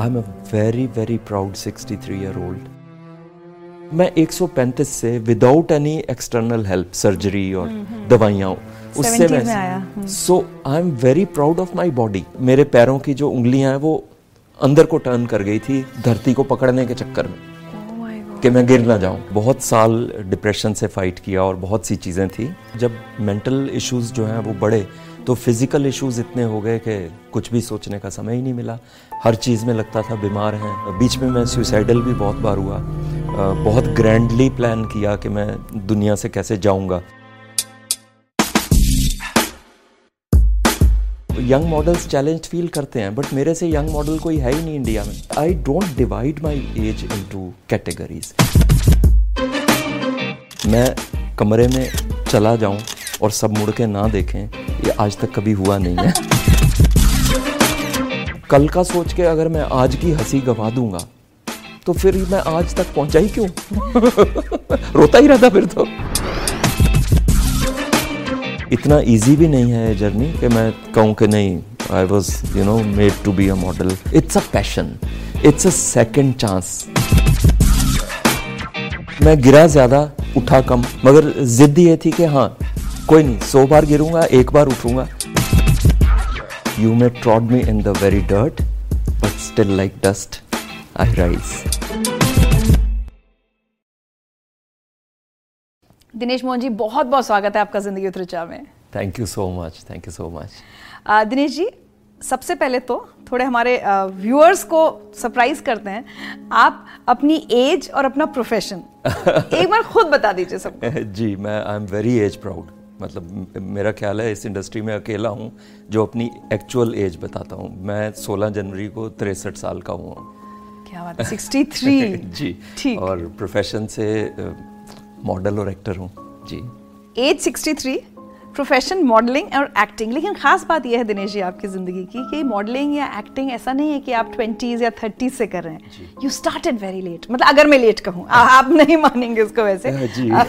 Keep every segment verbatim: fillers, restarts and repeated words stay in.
I am a very very proud sixty three year old. मैं एक सौ पैंतीस से without any external help, surgery और दवाइयाँ, उससे मैं आया। So I am very proud of my body. मेरे पैरों की जो उंगलियाँ हैं वो अंदर को टर्न कर गई थी धरती को पकड़ने के चक्कर में कि मैं गिर ना जाऊँ। बहुत साल डिप्रेशन से फाइट किया और बहुत सी चीज़ें थी। जब मेंटल इश्यूज़ जो हैं वो बढ़े तो फिज़िकल इश्यूज़ इतने हो गए कि कुछ भी सोचने का समय ही नहीं मिला। हर चीज़ में लगता था बीमार हैं। बीच में मैं सुसाइडल भी बहुत बार हुआ। बहुत ग्रैंडली प्लान किया कि मैं दुनिया से कैसे जाऊँगा। यंग मॉडल्स चैलेंज फील करते हैं, बट मेरे से यंग मॉडल कोई है ही नहीं इंडिया में। I don't divide my age into categories. मैं कमरे में चला जाऊं और सब मुड़ के ना देखें, ये आज तक कभी हुआ नहीं है। कल का सोच के अगर मैं आज की हंसी गवा दूंगा तो फिर मैं आज तक पहुंचा ही क्यों? रोता ही रहता फिर तो। इतना इजी भी नहीं है जर्नी कि मैं कहूँ कि नहीं I was you know made to be a model. It's a passion, it's a second chance. मैं गिरा ज़्यादा, उठा कम, मगर जिद ये थी कि हाँ कोई नहीं, सौ बार गिरूँगा, एक बार उठूँगा। You may trod me in the very dirt but still like dust I rise. Dinesh Mohan ji, बहुत बहुत स्वागत है आपका ज़िंदगी विथ रिचा में। Thank you so much, thank you so much. Dinesh ji, सबसे पहले तो थोड़े हमारे व्यूअर्स को सरप्राइज करते हैं। आप अपनी एज और अपना प्रोफेशन एक बार खुद बता दीजिए सबको। जी, मैं I am very as proud. मतलब मेरा ख्याल है इस इंडस्ट्री में अकेला हूँ जो अपनी एक्चुअल एज बताता हूँ। मैं सोलह जनवरी को तिरसठ साल का हूँ। क्या बात है, तिरसठ। जी ठीक। और प्रोफेशन से मॉडल और एक्टर हूँ। जी, एज तिरसठ, प्रोफेशन मॉडलिंग और एक्टिंग। लेकिन ख़ास बात यह है दिनेश जी आपकी ज़िंदगी की कि मॉडलिंग या एक्टिंग ऐसा नहीं है कि आप ट्वेंटीज़ या थर्टीज़ से कर रहे हैं। You started very late. मतलब अगर मैं लेट कहूँ, आप नहीं मानेंगे इसको वैसे,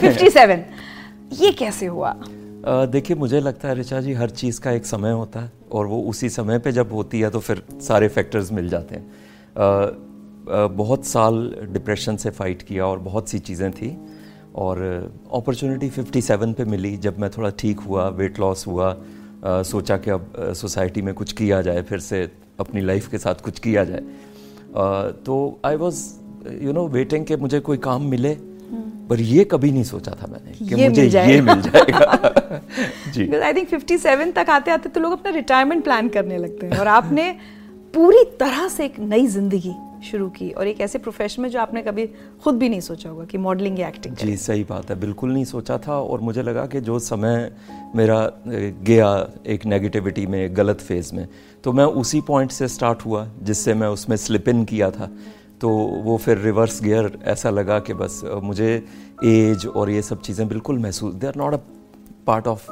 फिफ्टी सेवन। ये कैसे हुआ? देखिए, मुझे लगता है रिचा जी, हर चीज़ का एक समय होता है और वो उसी समय पर जब होती है तो फिर सारे फैक्टर्स मिल जाते हैं। बहुत साल डिप्रेशन से फाइट किया और बहुत सी चीज़ें थी और अपॉर्चुनिटी सत्तावन पे मिली। जब मैं थोड़ा ठीक हुआ, वेट लॉस हुआ, आ, सोचा कि अब सोसाइटी में कुछ किया जाए, फिर से अपनी लाइफ के साथ कुछ किया जाए। आ, तो I was you know waiting कि मुझे कोई काम मिले, पर ये कभी नहीं सोचा था मैंने कि ये मुझे मिल ये मिल जाएगा। जी, आई थिंक सत्तावन तक आते आते तो लोग अपना रिटायरमेंट प्लान करने लगते हैं और आपने पूरी तरह से एक नई जिंदगी शुरू की और एक ऐसे प्रोफेशन में जो आपने कभी खुद भी नहीं सोचा होगा कि मॉडलिंग या एक्टिंग। जी सही बात है, बिल्कुल नहीं सोचा था। और मुझे लगा कि जो समय मेरा गया एक नेगेटिविटी में, गलत फेज़ में, तो मैं उसी पॉइंट से स्टार्ट हुआ जिससे मैं उसमें स्लिप इन किया था। तो वो फिर रिवर्स गियर ऐसा लगा कि बस मुझे एज और ये सब चीज़ें बिल्कुल महसूस, they are not a part of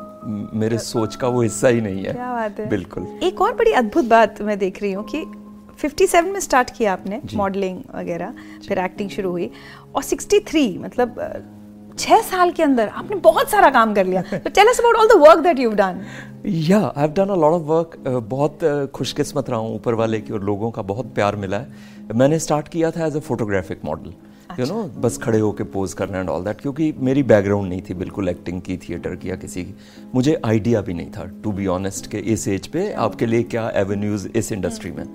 मेरे सोच का, वो हिस्सा ही नहीं है। क्या बात है, बिल्कुल। एक और बड़ी अद्भुत बात मैं देख रही हूँ कि सत्तावन में स्टार्ट किया आपने मॉडलिंग वगैरह, फिर एक्टिंग शुरू हुई और तिरसठ मतलब छह साल के अंदर आपने बहुत सारा काम कर लिया। तो tell us about all the work that you have done. या I have done a lot of work. बहुत खुशकिस्मत रहा हूँ, ऊपर वाले की और लोगों का बहुत प्यार मिला है। मैंने स्टार्ट किया था as a photographic model, you know, बस खड़े होकर पोज करना एंड ऑल दैट, क्योंकि मेरी बैकग्राउंड नहीं थी बिल्कुल एक्टिंग की, थिएटर की या किसी की। मुझे आइडिया भी नहीं था टू बी ऑनेस्ट कि इस एज पे आपके लिए क्या एवेन्यूज़ इस इंडस्ट्री में।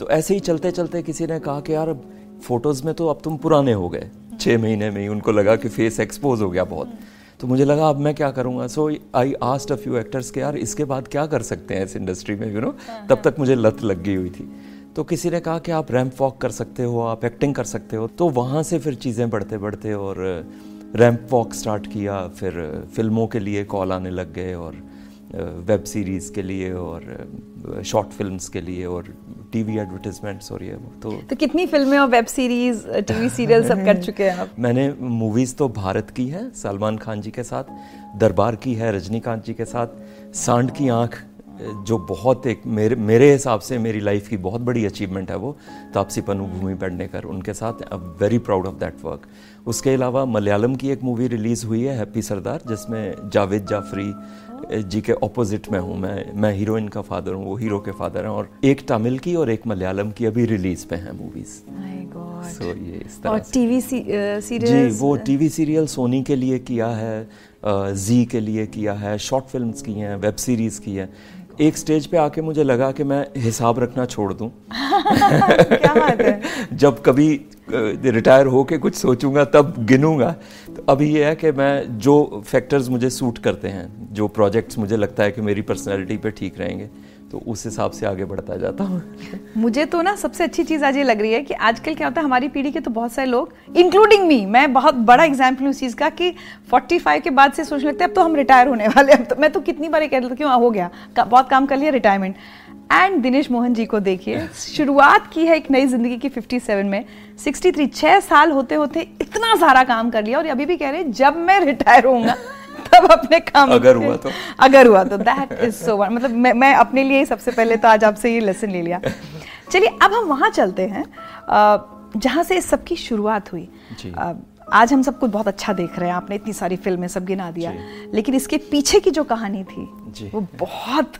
तो ऐसे ही चलते चलते किसी ने कहा कि यार अब फोटोज़ में तो अब तुम पुराने हो गए। छः महीने में ही उनको लगा कि फेस एक्सपोज हो गया बहुत। तो मुझे लगा अब मैं क्या करूँगा। So I asked a few actors के यार इसके बाद क्या कर सकते हैं इस इंडस्ट्री में, यू नो। तब तक मुझे लत लग गई हुई थी। तो किसी ने कहा कि आप रैम्प वॉक कर सकते हो, आप एक्टिंग कर सकते हो। तो वहाँ से फिर चीज़ें बढ़ते बढ़ते और रैम्प वॉक स्टार्ट किया। फिर फिल्मों के लिए कॉल आने लग गए और वेब सीरीज़ के लिए और शॉर्ट फिल्म्स के लिए और टीवी एडवर्टाइजमेंट्स और ये तो तो कितनी फिल्में और वेब सीरीज़, टीवी सीरियल सब कर चुके हैं आप। मैंने मूवीज़ तो भारत की है सलमान खान जी के साथ, दरबार की है रजनीकांत जी के साथ, सांड की आँख जो बहुत एक मेरे मेरे हिसाब से मेरी लाइफ की बहुत बड़ी अचीवमेंट है वो, तापसी पन्नू, भूमि पेडनेकर, उनके साथ। I am very proud of that work. उसके अलावा मलयालम की एक मूवी रिलीज़ हुई है हैप्पी सरदार, जिसमें जावेद जाफरी जी के ऑपोजिट में हूँ मैं मैं हीरोइन का फादर हूँ, वो हीरो के फादर हैं, और एक तमिल की और एक मलयालम की अभी रिलीज पे हैं मूवीज। सो ये इस तरह। और टीवी सीरियल? जी, वो टीवी सीरियल सोनी के लिए किया है, जी के लिए किया है, शॉर्ट फिल्म्स की हैं, वेब सीरीज की हैं। एक स्टेज पे आके मुझे लगा कि मैं हिसाब रखना छोड़ दूं। क्या बात है। जब कभी रिटायर हो के कुछ सोचूंगा तब गिनूंगा। तो अभी ये है कि मैं जो फैक्टर्स मुझे सूट करते हैं, जो प्रोजेक्ट्स मुझे लगता है कि मेरी पर्सनालिटी पे ठीक रहेंगे, तो उस हिसाब से आगे बढ़ता जाता हूँ। मुझे तो ना सबसे अच्छी चीज़ आज ये लग रही है कि आजकल क्या होता है, हमारी पीढ़ी के तो बहुत सारे लोग इंक्लूडिंग मी, मैं बहुत बड़ा एग्जाम्पल हूँ इस चीज़ का, कि पैंतालीस के बाद से सोचने लगता है अब तो हम रिटायर होने वाले हैं, अब तो मैं तो कितनी बार कहती हूँ क्यों हो गया, बहुत काम कर लिया, रिटायरमेंट। एंड दिनेश मोहन जी को देखिए, शुरुआत की है एक नई जिंदगी की सत्तावन में, तिरसठ छह साल होते होते इतना सारा काम कर लिया, और अभी भी कह रहे हैं जब मैं रिटायर होऊंगा तब अपने काम, अगर हुआ तो अगर हुआ तो दैट इज सो वन। मतलब मैं, मैं अपने लिए ही सबसे पहले तो आज आपसे ये लेसन ले लिया। चलिए अब हम वहाँ चलते हैं जहाँ से इस सबकी शुरुआत हुई। आज हम सब कुछ बहुत अच्छा देख रहे हैं, आपने इतनी सारी फिल्में सब गिना दिया, लेकिन इसके पीछे की जो कहानी थी वो बहुत,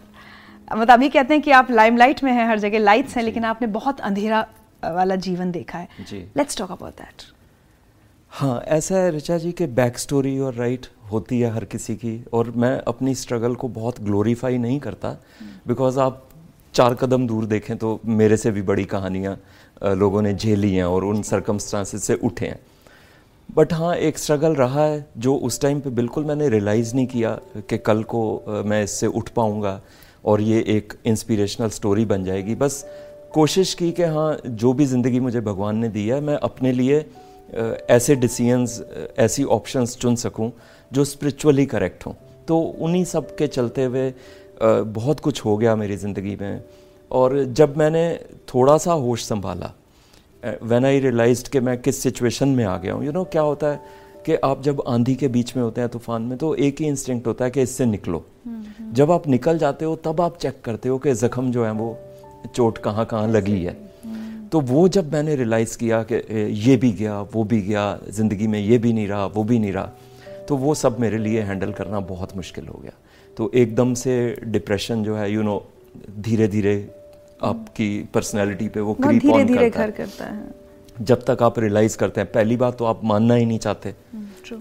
मतलब अभी कहते हैं कि आप लाइमलाइट में हैं, हर जगह लाइट्स हैं, लेकिन आपने बहुत अंधेरा वाला जीवन देखा है। Let's talk about that. हाँ, ऐसा है रिचा जी के बैक स्टोरी और राइट होती है हर किसी की, और मैं अपनी स्ट्रगल को बहुत ग्लोरीफाई नहीं करता, बिकॉज आप चार कदम दूर देखें तो मेरे से भी बड़ी कहानियाँ लोगों ने झेली हैं और उन सर्कमस्टांसेस से उठे हैं। बट हाँ, एक स्ट्रगल रहा है जो उस टाइम पे बिल्कुल मैंने रियलाइज़ नहीं किया कि कल को मैं इससे उठ पाऊँगा और ये एक इंस्पिरेशनल स्टोरी बन जाएगी। बस कोशिश की कि हाँ, जो भी ज़िंदगी मुझे भगवान ने दी है, मैं अपने लिए ऐसे डिसीजंस, ऐसी ऑप्शंस चुन सकूं जो स्पिरिचुअली करेक्ट हों। तो उन्हीं सब के चलते हुए बहुत कुछ हो गया मेरी ज़िंदगी में। और जब मैंने थोड़ा सा होश संभाला, व्हेन आई रियलाइज्ड कि मैं किस सिचुएशन में आ गया हूँ, यू नो क्या होता है कि आप जब आंधी के बीच में होते हैं, तूफान में, तो एक ही इंस्टिंक्ट होता है कि इससे निकलो। जब आप निकल जाते हो तब आप चेक करते हो कि जख्म जो है, वो चोट कहाँ कहाँ लगी है। तो वो जब मैंने रियलाइज़ किया कि ये भी गया, वो भी गया, ज़िंदगी में ये भी नहीं रहा, वो भी नहीं रहा, तो वो सब मेरे लिए हैंडल करना बहुत मुश्किल हो गया। तो एकदम से डिप्रेशन जो है, यू नो, धीरे धीरे आपकी पर्सनैलिटी पे वो क्रीप ऑन करता है जब तक आप रियलाइज़ करते हैं। पहली बात तो आप मानना ही नहीं चाहते,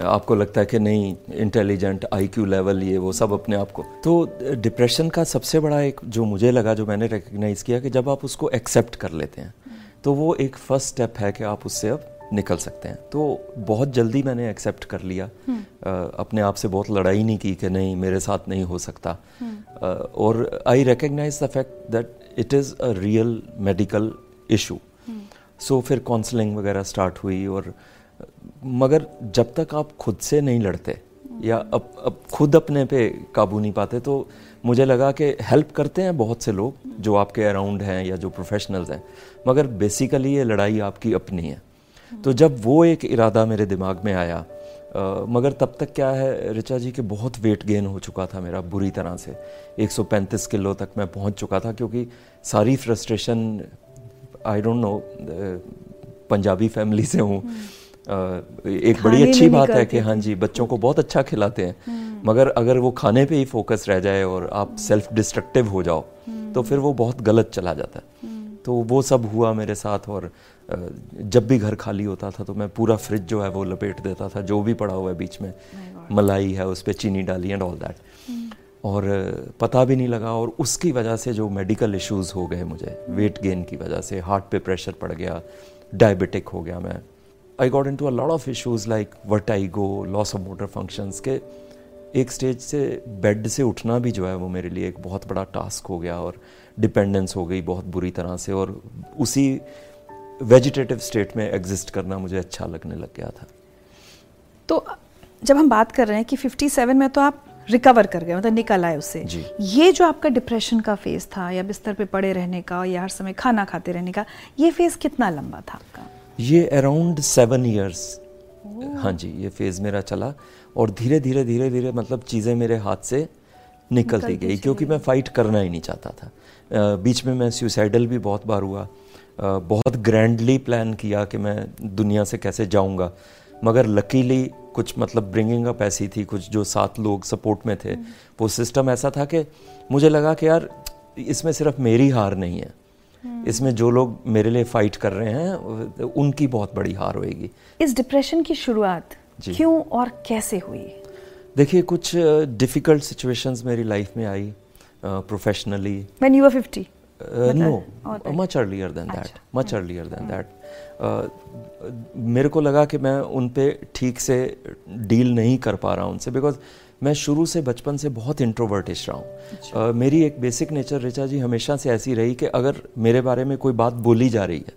आपको लगता है कि नहीं, इंटेलिजेंट, आईक्यू लेवल, ये वो सब अपने आप को। तो डिप्रेशन का सबसे बड़ा एक जो मुझे लगा, जो मैंने रिकग्नाइज़ किया, कि जब आप उसको एक्सेप्ट कर लेते हैं तो वो एक फर्स्ट स्टेप है कि आप उससे अब निकल सकते हैं। तो बहुत जल्दी मैंने एक्सेप्ट कर लिया, आ, अपने आप से बहुत लड़ाई नहीं की कि नहीं मेरे साथ नहीं हो सकता। आ, और I recognise the fact that it is a real medical issue. So फिर काउंसलिंग वगैरह स्टार्ट हुई, और मगर जब तक आप खुद से नहीं लड़ते या अब अब खुद अपने पे काबू नहीं पाते, तो मुझे लगा कि हेल्प करते हैं बहुत से लोग जो आपके अराउंड हैं या जो प्रोफेशनल्स हैं, मगर बेसिकली ये लड़ाई आपकी अपनी है। तो जब वो एक इरादा मेरे दिमाग में आया, Uh, मगर तब तक क्या है रिचा जी कि बहुत वेट गेन हो चुका था मेरा बुरी तरह से, एक सौ पैंतीस किलो तक मैं पहुंच चुका था, क्योंकि सारी frustration, I don't know, Punjabi family से हूँ। uh, एक बड़ी अच्छी बात है कि हाँ जी, बच्चों को बहुत अच्छा खिलाते हैं, मगर अगर वो खाने पे ही फोकस रह जाए और आप सेल्फ डिस्ट्रक्टिव हो जाओ तो फिर वो बहुत गलत चला जाता है। तो वो सब हुआ मेरे साथ, और जब भी घर खाली होता था तो मैं पूरा फ्रिज जो है वो लपेट देता था, जो भी पड़ा हुआ है, बीच में मलाई है उस पर चीनी डाली एंड ऑल दैट, और पता भी नहीं लगा। और उसकी वजह से जो मेडिकल इश्यूज़ हो गए मुझे, वेट गेन की वजह से हार्ट पे प्रेशर पड़ गया, डायबिटिक हो गया मैं, I got into a lot of issues like vertigo, loss of motor functions के। एक स्टेज से बेड से उठना भी जो है वो मेरे लिए एक बहुत बड़ा टास्क हो गया, और डिपेंडेंस हो गई बहुत बुरी तरह से, और उसी वेजिटेटिव स्टेट में एग्जिस्ट करना मुझे अच्छा लगने लग गया था। तो जब हम बात कर रहे हैं कि सत्तावन में तो आप रिकवर कर गए, मतलब निकल आए उससे, ये जो आपका डिप्रेशन का फेज था, या बिस्तर पे पड़े रहने का, या हर समय खाना खाते रहने का, ये फेज कितना लंबा था आपका? ये अराउंड सेवन ईयर्स, हाँ जी, ये फेज मेरा चला, और धीरे धीरे धीरे धीरे मतलब चीज़ें मेरे हाथ से निकलती गई, क्योंकि मैं फ़ाइट करना ही नहीं चाहता था। बीच में मैं सुसाइडल भी बहुत बार हुआ, बहुत ग्रैंडली प्लान किया कि मैं दुनिया से कैसे जाऊंगा, मगर लकीली कुछ मतलब ब्रिंगिंग अप ऐसी थी, कुछ जो सात लोग सपोर्ट में थे, वो सिस्टम ऐसा था कि मुझे लगा कि यार इसमें सिर्फ मेरी हार नहीं है, इसमें जो लोग मेरे लिए फाइट कर रहे हैं उनकी बहुत बड़ी हार होएगी। इस डिप्रेशन की शुरुआत क्यों और कैसे हुई? देखिए, कुछ डिफ़िकल्ट सिचुएशंस मेरी लाइफ में आई professionally. When you were fifty? No, much earlier than that, much earlier than that. मेरे को लगा कि मैं उन पे ठीक से डील नहीं कर पा रहा हूँ उनसे, बिकॉज मैं शुरू से बचपन से बहुत इंट्रोवर्टिश रहा हूँ। uh, मेरी एक बेसिक नेचर रिचा जी हमेशा से ऐसी रही कि अगर मेरे बारे में कोई बात बोली जा रही है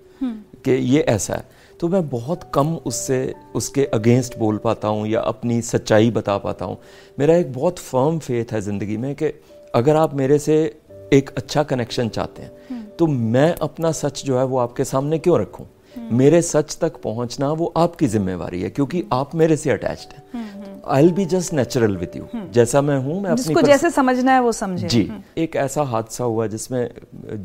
कि ये ऐसा है, तो मैं बहुत कम उससे उसके अगेंस्ट बोल पाता हूँ या अपनी सच्चाई बता पाता हूँ। मेरा एक बहुत फर्म फेथ है ज़िंदगी में कि अगर आप मेरे से एक अच्छा कनेक्शन चाहते हैं तो मैं अपना सच जो है वो आपके सामने क्यों रखूँ? मेरे सच तक पहुँचना वो आपकी जिम्मेवारी है, क्योंकि आप मेरे से अटैच्ड हैं। I will be just natural with you, जैसा मैं हूँ मैं अपनी जिसको जैसे समझना है वो समझे जी। एक ऐसा हादसा हुआ जिसमें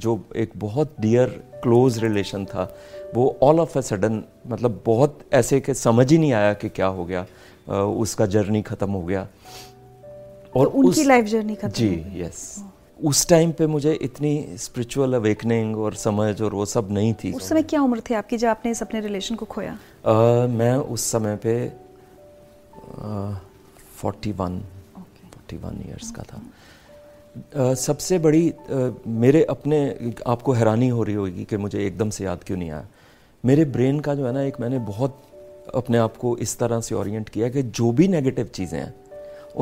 जो एक बहुत डियर क्लोज रिलेशन था वो ऑल ऑफ अ सडन, मतलब बहुत ऐसे कि समझ ही नहीं आया कि क्या हो गया, uh, उसका जर्नी खत्म हो गया। और तो उनकी लाइफ जर्नी खत्म जी, यस। उस टाइम पे मुझे इतनी स्पिरिचुअल अवेकनिंग और समझ और वो सब नहीं थी। उस समय क्या उम्र थी आपकी जब आपने इस अपने रिलेशन को खोया? uh, मैं उस समय पे इकतालीस, इकतालीस इयर्स का था। uh, सबसे बड़ी uh, मेरे अपने, आपको हैरानी हो रही होगी कि मुझे एकदम से याद क्यों नहीं आया। मेरे ब्रेन का जो है ना, एक मैंने बहुत अपने आप को इस तरह से ओरिएंट किया कि जो भी नेगेटिव चीज़ें हैं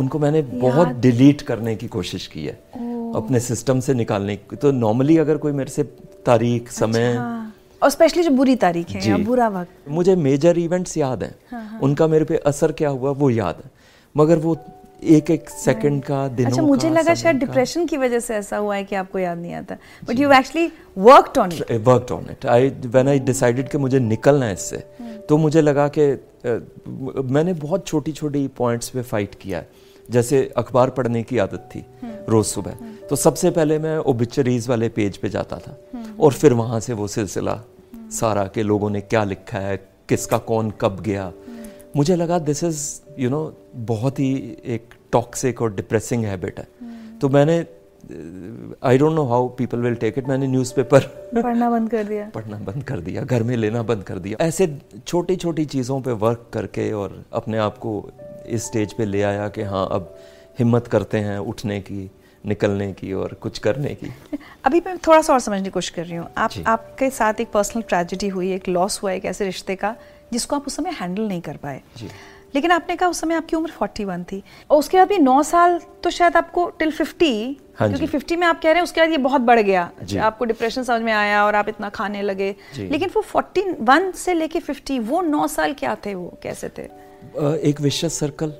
उनको मैंने बहुत डिलीट करने की कोशिश की है, अपने सिस्टम से निकालने की। तो नॉर्मली अगर कोई मेरे से तारीख, समय, अच्छा। और स्पेशली जो बुरी तारीखें या बुरा वक्त, मुझे मेजर इवेंट्स याद हैं। हाँ, हाँ। उनका मेरे पे असर क्या हुआ वो याद है, मगर वो एक एक सेकंड का, दिनों अच्छा, का। मुझे लगा शायद डिप्रेशन की वजह से ऐसा हुआ है कि आपको याद नहीं आता, but you actually worked on it. Worked on it. I when I decided कि मुझे निकलना है इससे, तो मुझे लगा कि मैंने बहुत छोटी छोटी पॉइंट्स पे फाइट किया है। जैसे अखबार पढ़ने की आदत थी रोज सुबह, तो सबसे पहले मैं ओबिचरीज वाले पेज पे जाता था और फिर वहाँ से वो सिलसिला सारा के लोगों ने क्या लिखा है, किसका कौन कब गया। मुझे लगा दिस इज़ यू नो बहुत ही एक टॉक्सिक और डिप्रेसिंग हैबिट है। तो मैंने, I don't know how people will take it, मैंने न्यूज़पेपर पढ़ना बंद कर दिया पढ़ना बंद कर दिया, घर में लेना बंद कर दिया। ऐसे छोटी छोटी चीज़ों पे वर्क करके और अपने आप को इस स्टेज पे ले आया कि हाँ अब हिम्मत करते हैं उठने की, निकलने की और कुछ करने की। अभी मैं थोड़ा सा और समझने की कोशिश कर रही हूँ। आप, आपके साथ एक पर्सनल ट्रेजेडी हुई, एक लॉस हुआ एक ऐसे रिश्ते का जिसको आप उस समय हैंडल नहीं कर पाए, लेकिन आपने कहा उस समय आपकी उम्र इकतालीस थी और उसके बाद भी नौ साल तो शायद आपको टिल फिफ्टी, हाँ, क्योंकि फिफ्टी में आप कह रहे हैं उसके बाद ये बहुत बढ़ गया, आपको डिप्रेशन समझ में आया और आप इतना खाने लगे, लेकिन वो इकतालीस से लेके फिफ्टी वो नौ साल क्या थे, वो कैसे थे? एक विशस सर्कल,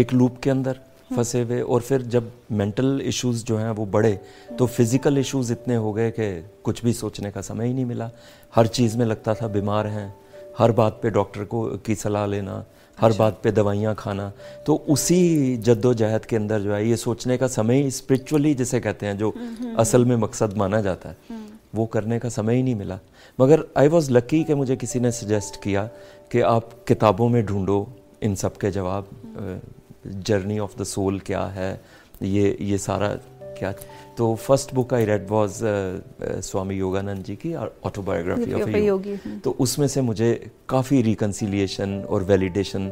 एक लूप के अंदर फंसे हुए। और फिर जब मेंटल इश्यूज जो हैं वो बढ़े तो फिजिकल इश्यूज इतने हो गए कि कुछ भी सोचने का समय ही नहीं मिला। हर चीज़ में लगता था बीमार हैं, हर बात पे डॉक्टर को की सलाह लेना, हर बात पे दवाइयाँ खाना। तो उसी जद्दोजहद के अंदर जो है ये सोचने का समय, स्पिरिचुअली जिसे कहते हैं, जो असल में मकसद माना जाता है, वो करने का समय ही नहीं मिला। मगर आई वॉज लकी कि मुझे किसी ने सजेस्ट किया कि आप किताबों में ढूंढो इन सब के जवाब, जर्नी ऑफ द सोल क्या है, ये ये सारा क्या। तो first book I read was Swami Yogananda ji की ऑटोबायोग्राफी ऑफ अ योगी। तो उसमें से मुझे काफ़ी रिकन्सिलिएशन और वैलिडेशन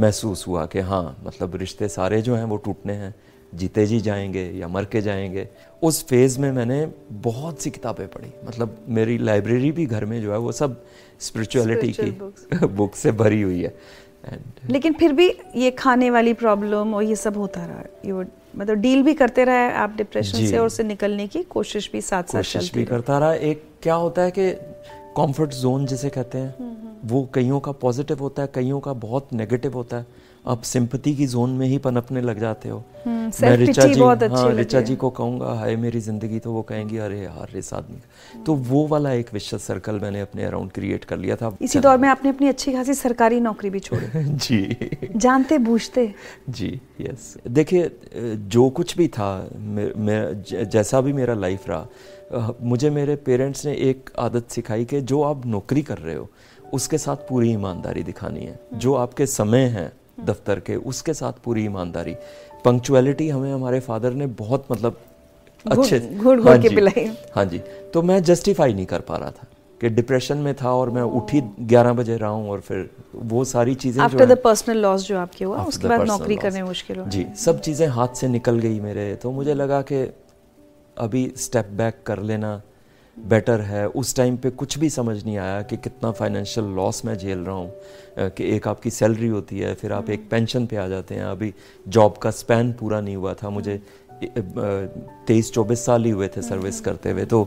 महसूस हुआ कि हाँ मतलब रिश्ते सारे जो हैं वो टूटने हैं, जीते जी जाएंगे या मर के जाएंगे। उस फेज़ में मैंने बहुत सी किताबें पढ़ी, मतलब मेरी लाइब्रेरी भी घर में जो है वो सब स्पिरिचुअलिटी की बुक से भरी हुई है। And, लेकिन फिर भी ये खाने वाली प्रॉब्लम और ये सब होता रहा, ये मतलब डील भी करते रहे आप डिप्रेशन से और उससे निकलने की कोशिश भी साथ साथ कोशिश भी करता रहा। एक क्या होता है कि कंफर्ट जोन जिसे कहते हैं वो कईयों का पॉजिटिव होता है, कईयों का बहुत नेगेटिव होता है। आप सिंपैथी की जोन में ही पनपने लग जाते हो। मैं रिचा जी, हाँ, रिचा जी को कहूँगा हाय मेरी जिंदगी, तो वो कहेंगी अरे यार इस आदमी। तो वो वाला एक विशेष सर्कल मैंने अपने अराउंड क्रिएट कर लिया था। इसी दौर में आपने अपनी अच्छी खासी सरकारी नौकरी भी छोड़ी जी, जानते बूझते जी, यस। देखिए जो कुछ भी था, मे, मे, जैसा भी मेरा लाइफ रहा, मुझे मेरे पेरेंट्स ने एक आदत सिखाई कि जो आप नौकरी कर रहे हो उसके साथ पूरी ईमानदारी दिखानी है। जो आपके समय हैं दफ्तर के, उसके साथ पूरी ईमानदारी। पंक्चुअलिटी हमें हमारे फादर ने बहुत मतलब अच्छे घूंट घूंट के पिलाई। हाँ जी, तो मैं जस्टिफाई नहीं कर पा रहा था कि डिप्रेशन में था और मैं उठी ग्यारह बजे रहा हूँ और फिर वो सारी चीज़ें आफ्टर द पर्सनल लॉस जो आपके हुआ उसके बाद नौकरी करने में मुश्किल हो जी, सब चीज़ें हाथ से निकल गई मेरे। तो मुझे लगा कि अभी स्टेप बैक कर लेना बेटर है। उस टाइम पे कुछ भी समझ नहीं आया कि कितना फाइनेंशियल लॉस मैं झेल रहा हूँ, कि एक आपकी सैलरी होती है फिर आप एक पेंशन पे आ जाते हैं। अभी जॉब का स्पैन पूरा नहीं हुआ था, मुझे तेईस चौबीस साल ही हुए थे सर्विस करते हुए। तो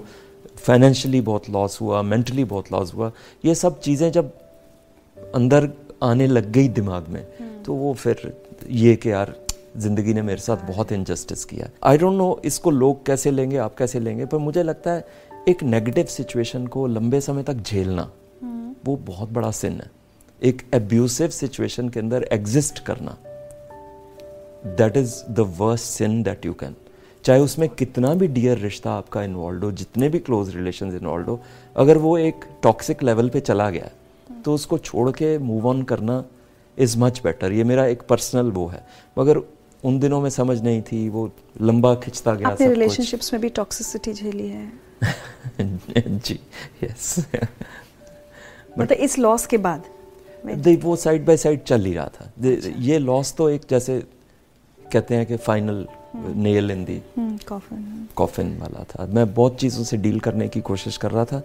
फाइनेंशियली बहुत लॉस हुआ, मेंटली बहुत लॉस हुआ। ये सब चीज़ें जब अंदर आने लग गई दिमाग में तो वो फिर ये कि यार ज़िंदगी ने मेरे साथ बहुत इनजस्टिस किया। आई डोंट नो इसको लोग कैसे लेंगे, आप कैसे लेंगे, पर मुझे लगता है एक नेगेटिव सिचुएशन को लंबे समय तक झेलना वो बहुत बड़ा सिन है। एक एब्यूसिव सिचुएशन के अंदर एग्जिस्ट करना, that is the worst sin that you can. चाहे उसमें कितना भी डियर रिश्ता आपका इन्वॉल्व हो, जितने भी क्लोज रिलेशंस इन्वॉल्व हो, अगर वो एक टॉक्सिक लेवल पे चला गया तो उसको छोड़ के मूव ऑन करना इज़ मच बेटर। ये मेरा एक पर्सनल वो है, मगर उन दिनों में समझ नहीं थी, वो लंबा खिंचता गया। आपने रिलेशनशिप्स में भी टॉक्सिसिटी झेली है? जी यस yes. मतलब इस लॉस के बाद वो साइड बाय साइड चल ही रहा था। ये लॉस तो एक जैसे कहते हैं कि final nail in the coffin coffin वाला था। मैं बहुत चीज़ों से डील करने की कोशिश कर रहा था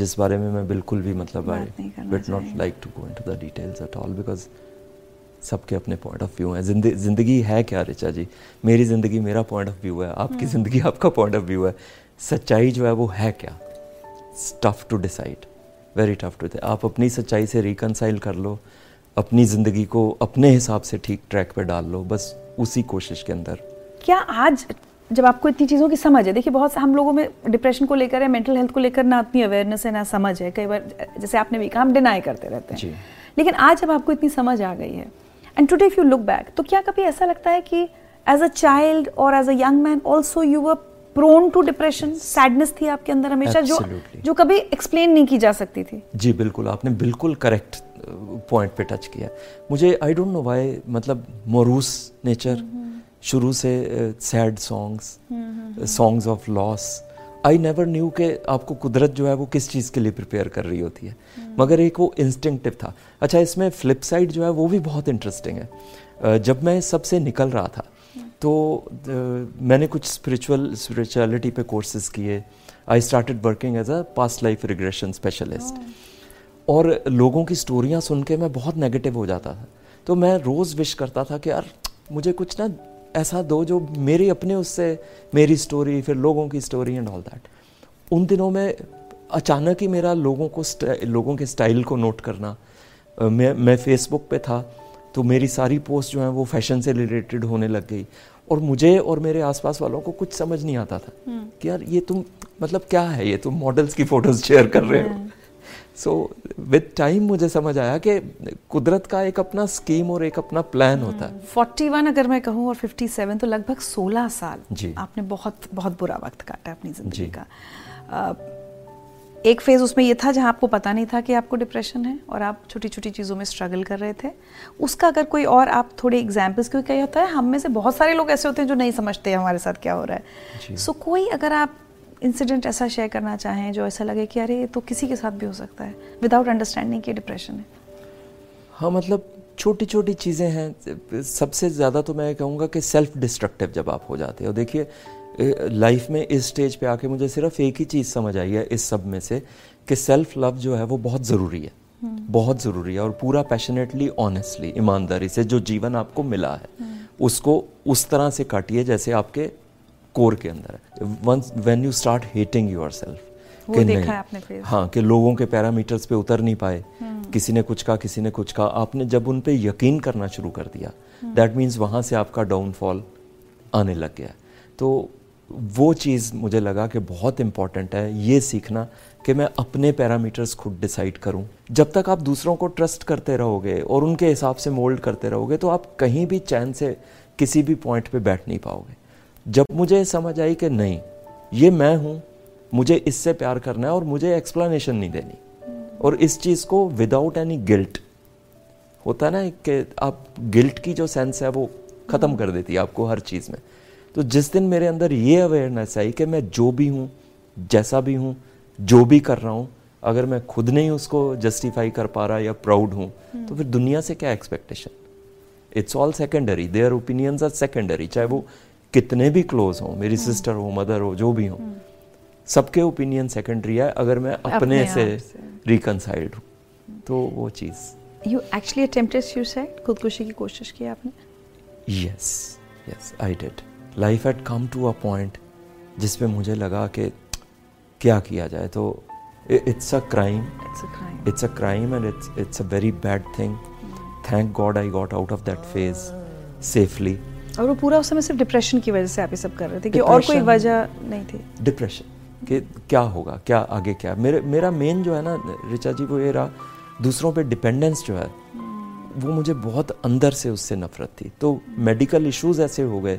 जिस बारे में मैं बिल्कुल भी मतलब I would not like to go into the details at all, because सबके अपने पॉइंट ऑफ व्यू हैं। जिंदगी है क्या रिचा जी? मेरी ज़िंदगी मेरा पॉइंट ऑफ व्यू है, आपकी ज़िंदगी आपका पॉइंट ऑफ व्यू है। सच्चाई जो है वो है क्या, tough to decide, very tough to. आप अपनी सच्चाई से रिकनसाइल कर लो, अपनी ज़िंदगी को अपने हिसाब से ठीक ट्रैक पर डाल लो, बस उसी कोशिश के अंदर। क्या आज जब आपको इतनी चीज़ों की समझ है, देखिए बहुत हम लोगों में डिप्रेशन को लेकर या मेंटल हेल्थ को लेकर ना अपनी अवेयरनेस है ना समझ है, कई बार जैसे आपने भी कहा हम डिनाई करते रहते हैं, लेकिन आज जब आपको इतनी समझ आ गई है and today if you look back, तो क्या कभी ऐसा लगता है कि एज अ चाइल्ड और as a young man also you were prone to depression? Sadness थी आपके अंदर हमेशा जो जो कभी एक्सप्लेन नहीं की जा सकती थी? जी बिल्कुल, आपने बिल्कुल करेक्ट पॉइंट पे टच किया। मुझे आई डोंट नो व्हाई मतलब मोरूस नेचर, शुरू से sad songs, songs of loss. I never knew के आपको कुदरत जो है वो किस चीज़ के लिए प्रिपेयर कर रही होती है, मगर एक वो इंस्टिंक्टिव था। अच्छा, इसमें फ्लिप साइड जो है वो भी बहुत इंटरेस्टिंग है। जब मैं सबसे निकल रहा था तो uh, मैंने कुछ स्पिरिचुअल स्पिरिचुअलिटी पे कोर्सेज किए। I started working as a past life regression specialist, और लोगों की स्टोरियाँ सुन के मैं बहुत नेगेटिव हो जाता था। तो मैं रोज़ विश करता था कि यार मुझे कुछ ना ऐसा दो जो मेरे अपने उससे मेरी स्टोरी, फिर लोगों की स्टोरी एंड ऑल दैट। उन दिनों में अचानक ही मेरा लोगों को लोगों के स्टाइल को नोट करना, uh, मैं मैं फेसबुक पे था तो मेरी सारी पोस्ट जो है वो फैशन से रिलेटेड होने लग गई, और मुझे और मेरे आसपास वालों को कुछ समझ नहीं आता था कि यार ये तुम मतलब क्या है, ये तुम मॉडल्स की फोटोज शेयर कर रहे हो। सो विद टाइम मुझे समझ आया कि कुदरत का एक अपना स्कीम और एक अपना प्लान होता है। इकतालीस अगर मैं कहूँ और सत्तावन तो लगभग सोलह साल जी आपने बहुत बहुत बुरा वक्त काटा अपनी जिंदगी का। आ, एक फेज़ उसमें ये था जहाँ आपको पता नहीं था कि आपको डिप्रेशन है और आप छोटी छोटी चीज़ों में स्ट्रगल कर रहे थे। उसका अगर कोई और आप थोड़े एग्जाम्पल्स, क्योंकि क्या होता है हम में से बहुत सारे लोग ऐसे होते हैं जो नहीं समझते हमारे साथ क्या हो रहा है, सो so, कोई अगर आप इंसिडेंट ऐसा शेयर करना चाहें जो ऐसा लगे कि अरे ये तो किसी के साथ भी हो सकता है विदाउट अंडरस्टैंडिंग कि डिप्रेशन है। हाँ मतलब छोटी छोटी चीज़ें हैं। सबसे ज़्यादा तो मैं कहूँगा कि सेल्फ डिस्ट्रक्टिव जब आप हो जाते हो। देखिए लाइफ में इस स्टेज पे आके मुझे सिर्फ एक ही चीज़ समझ आई है इस सब में से कि सेल्फ लव जो है वो बहुत ज़रूरी है, बहुत ज़रूरी है, और पूरा पैशनेटली, ऑनेस्टली, ईमानदारी से जो जीवन आपको मिला है उसको उस तरह से काटिए जैसे आपके कोर के अंदर है। Once when you start hating yourself, वो देखा है आपने फिर। हाँ, कि लोगों के पैरामीटर्स पे उतर नहीं पाए, किसी ने कुछ कहा किसी ने कुछ कहा, आपने जब उन पे यकीन करना शुरू कर दिया दैट मीन्स वहाँ से आपका डाउनफॉल आने लग गया। तो वो चीज़ मुझे लगा कि बहुत इम्पॉर्टेंट है ये सीखना कि मैं अपने पैरामीटर्स खुद डिसाइड करूं। जब तक आप दूसरों को ट्रस्ट करते रहोगे और उनके हिसाब से मोल्ड करते रहोगे तो आप कहीं भी चैन से किसी भी पॉइंट पे बैठ नहीं पाओगे। जब मुझे समझ आई कि नहीं ये मैं हूं, मुझे इससे प्यार करना है और मुझे एक्सप्लेनेशन नहीं देनी, और इस चीज़ को विदाउट एनी गिल्ट, होता है ना कि आप गिल्ट की जो सेंस है वो ख़त्म कर देती है आपको हर चीज़ में। तो जिस दिन मेरे अंदर ये अवेयरनेस आई कि मैं जो भी हूँ, जैसा भी हूँ, जो भी कर रहा हूँ, अगर मैं खुद नहीं उसको जस्टिफाई कर पा रहा या प्राउड हूँ तो फिर दुनिया से क्या expectation. It's all secondary, their opinions are secondary, चाहे वो कितने भी क्लोज हों, मेरी सिस्टर हो, मदर हो, जो भी हो, सबके ओपिनियन सेकेंडरी है अगर मैं अपने, अपने से, से। रिकनसाइल्ड हूँ। तो वो चीज़। यू एक्चुअली अटेम्प्टेड सुसाइड, खुदकुशी की कोशिश की आपने? Yes yes I did. Life had come to a point जिस पे मुझे लगा कि क्या किया जाए। तो it's a crime, it's a crime and it's it's a very bad thing. Thank God I got out of that phase safely. और वो पूरा उस समय सिर्फ डिप्रेशन की वजह से आप ये सब कर रहे थे कि और कोई वजह नहीं थी? डिप्रेशन कि क्या होगा, क्या आगे, क्या। मेरे मेरा मेन जो है ना रिचा जी, वो ये रहा, दूसरों पे डिपेंडेंस जो है वो मुझे बहुत अंदर से उससे नफरत थी। तो मेडिकल इश्यूज ऐसे हो गए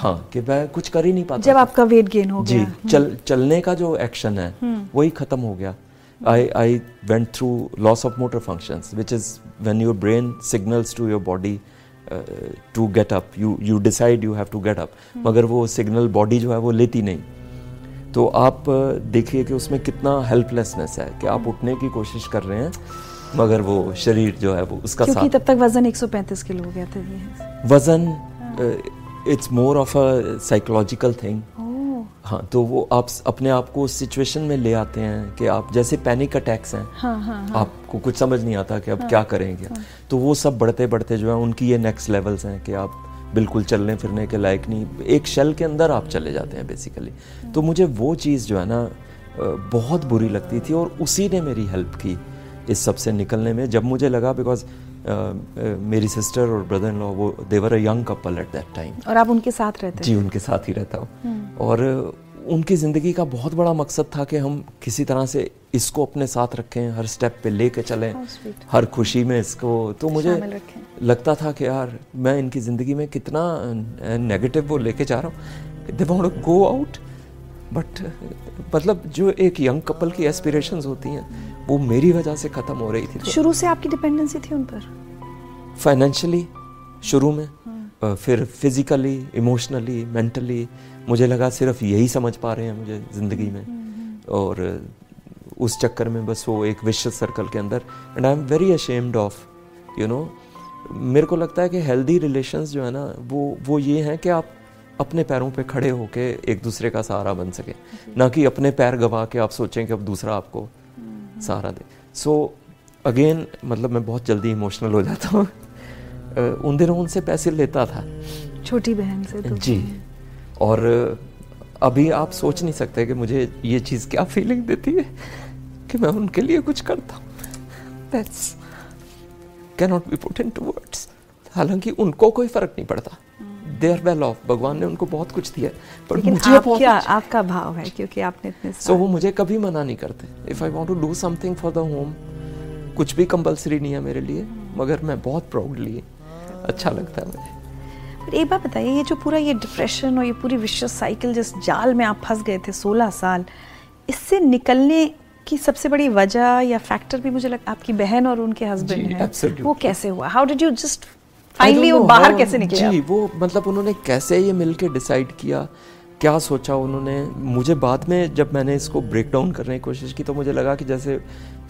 हाँ कि मैं कुछ कर ही नहीं पाता। जब आपका वेट गेन हो गया जी, चल चलने का जो एक्शन है वही खत्म हो गया। I I went through loss of motor functions, which is when your brain signals to your body uh, to get up. You you decide you have to get up, मगर वो signal body जो है वो लेती नहीं। तो आप देखिए कि उसमें कितना helplessness है कि आप उठने की कोशिश कर रहे हैं मगर वो शरीर जो है वो उसका साथ। क्योंकि तब तक वजन एक सौ पैंतीस किलो हो गया था। ये वजन it's more of a psychological thing. हाँ, तो वो आप अपने आप को उस सिचुएशन में ले आते हैं कि आप जैसे पैनिक अटैक्स हैं। हाँ, हाँ, हाँ, आपको कुछ समझ नहीं आता कि अब हाँ, क्या करेंगे। हाँ, तो वो सब बढ़ते बढ़ते जो है उनकी ये नेक्स्ट लेवल्स हैं कि आप बिल्कुल चलने फिरने के लायक नहीं, एक शेल के अंदर आप चले जाते हैं बेसिकली। हाँ, तो मुझे वो चीज़ जो है ना बहुत बुरी लगती थी और उसी ने मेरी हेल्प की इस सब से निकलने में। जब मुझे लगा, बिकॉज Uh, uh, मेरी सिस्टर और ब्रदर इन लॉ वो देवर a young couple at that time. और आप उनके साथ रहते? जी, उनके साथ ही रहता हूँ। और उनकी ज़िंदगी का बहुत बड़ा मकसद था कि हम किसी तरह से इसको अपने साथ रखें, हर स्टेप पे ले कर चलें, हर खुशी में इसको। तो मुझे लगता था कि यार मैं इनकी ज़िंदगी में कितना नेगेटिव वो लेके जा रहा हूँ। They want to go out, but मतलब जो एक यंग कपल की एस्पिरेशंस होती हैं वो मेरी वजह से ख़त्म हो रही थी। शुरू से आपकी डिपेंडेंसी थी उन पर? फाइनेंशियली शुरू में, फिर फिज़िकली, इमोशनली, मेंटली। मुझे लगा सिर्फ यही समझ पा रहे हैं मुझे ज़िंदगी में, और उस चक्कर में बस वो एक विशियस सर्कल के अंदर। And I am very ashamed of, you know, मेरे को लगता है कि हेल्दी रिलेशंस जो है ना वो वो ये हैं कि आप अपने पैरों पे खड़े होके एक दूसरे का सहारा बन सके, ना कि अपने पैर गवा के आप सोचें कि अब दूसरा आपको सहारा दे। सो so, अगेन मतलब मैं बहुत जल्दी इमोशनल हो जाता हूँ। उन दिनों उनसे पैसे लेता था, छोटी बहन से तो। जी, और अभी आप सोच नहीं सकते कि मुझे ये चीज़ क्या फीलिंग देती है कि मैं उनके लिए कुछ करता हूँ। That's can not be put into words. हालांकि उनको कोई फ़र्क नहीं पड़ता, देयर वेल ऑफ, भगवान ने उनको बहुत कुछ दिया, पर मुझे आप क्या, आपका भाव है क्योंकि आपने इतने। सो so, वो मुझे कभी मना नहीं करते। If I want to do something for the home, कुछ भी कंपलसरी नहीं है मेरे लिए, मगर मैं बहुत प्राउडली, अच्छा लगता है मुझे। पर एक बात बताइए, ये जो पूरा ये डिप्रेशन और ये पूरी विश्व साइकिल जिस जाल में आप फंस गए थे सोलह साल, इससे निकलने की सबसे बड़ी वजह या फैक्टर भी मुझे लगता आपकी बहन और उनके हस्बैंड हैं। वो कैसे हुआ? How did you just finally वो बाहर हाँ, कैसे निकले जी? वो मतलब उन्होंने कैसे ये मिलके डिसाइड किया, क्या सोचा उन्होंने? मुझे बाद में जब मैंने इसको ब्रेक डाउन करने की कोशिश की तो मुझे लगा कि जैसे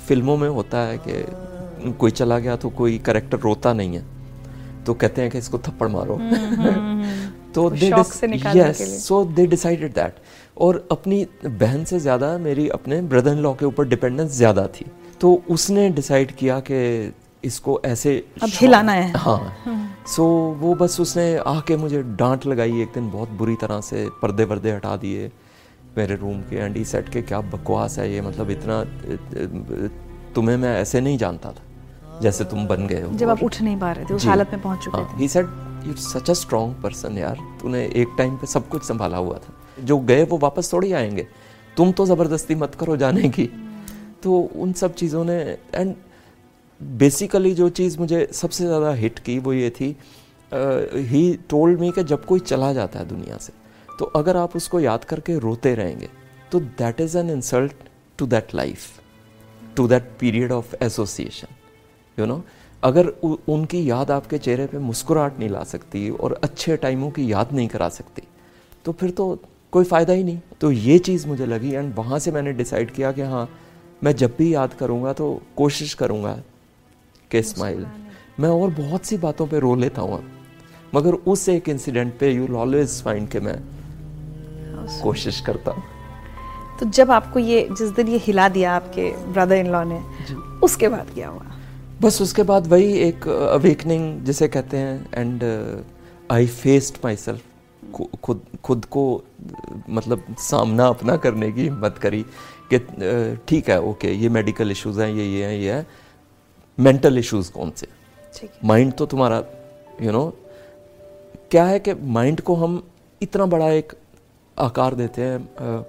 फिल्मों में होता है कि कोई चला गया तो कोई कैरेक्टर रोता नहीं है तो कहते हैं कि इसको थप्पड़ मारो। तो they yes so they decided that. और अपनी बहन से ज़्यादा मेरी अपने ब्रदर इन लॉ के ऊपर डिपेंडेंस ज़्यादा थी, तो उसने डिसाइड किया कि इसको ऐसे अब हिलाना है। हाँ, सो so, वो बस उसने आके मुझे डांट लगाई एक दिन बहुत बुरी तरह से, पर्दे वर्दे हटा दिए मेरे रूम के। एंड ही सेड के क्या बकवास है ये, मतलब इतना तुम्हें मैं ऐसे नहीं जानता था जैसे तुम बन गए हो। जब आप उठ नहीं पा रहे थे, उस हालत में पहुंच चुके थे। He said you such a strong person यार, तूने एक टाइम पे सब कुछ संभाला हुआ था, जो गए वो वापस थोड़ी आएंगे, तुम तो ज़बरदस्ती मत करो जाने की। तो उन सब चीज़ों ने, एंड बेसिकली जो चीज़ मुझे सबसे ज़्यादा हिट की वो ये थी, ही टोल्ड मी कि जब कोई चला जाता है दुनिया से तो अगर आप उसको याद करके रोते रहेंगे तो that is an insult to that life. to that period of association, you know. अगर उ, उनकी याद आपके चेहरे पे मुस्कुराहट नहीं ला सकती और अच्छे टाइमों की याद नहीं करा सकती तो फिर तो कोई फ़ायदा ही नहीं। तो ये चीज़ मुझे लगी एंड वहाँ से मैंने डिसाइड किया कि हाँ मैं जब भी याद करूँगा तो कोशिश करूँगा कि स्माइल। मैं और बहुत सी बातों पे रो लेता हूँ मगर उस एक इंसिडेंट पे यू विल ऑलवेज फाइंड कि मैं कोशिश करता हूँ। तो जब आपको ये जिस दिन ये हिला दिया आपके ब्रदर इन लॉ ने, उसके बाद क्या हुआ? बस उसके बाद वही एक अवेकनिंग जिसे कहते हैं and I faced myself. खुद खुद को मतलब सामना अपना करने की हिम्मत करी कि ठीक है ओके ये मेडिकल इश्यूज़ हैं, ये ये हैं, ये है। मेंटल इश्यूज़ कौन से? माइंड तो तुम्हारा यू you नो know, क्या है कि माइंड को हम इतना बड़ा एक आकार देते हैं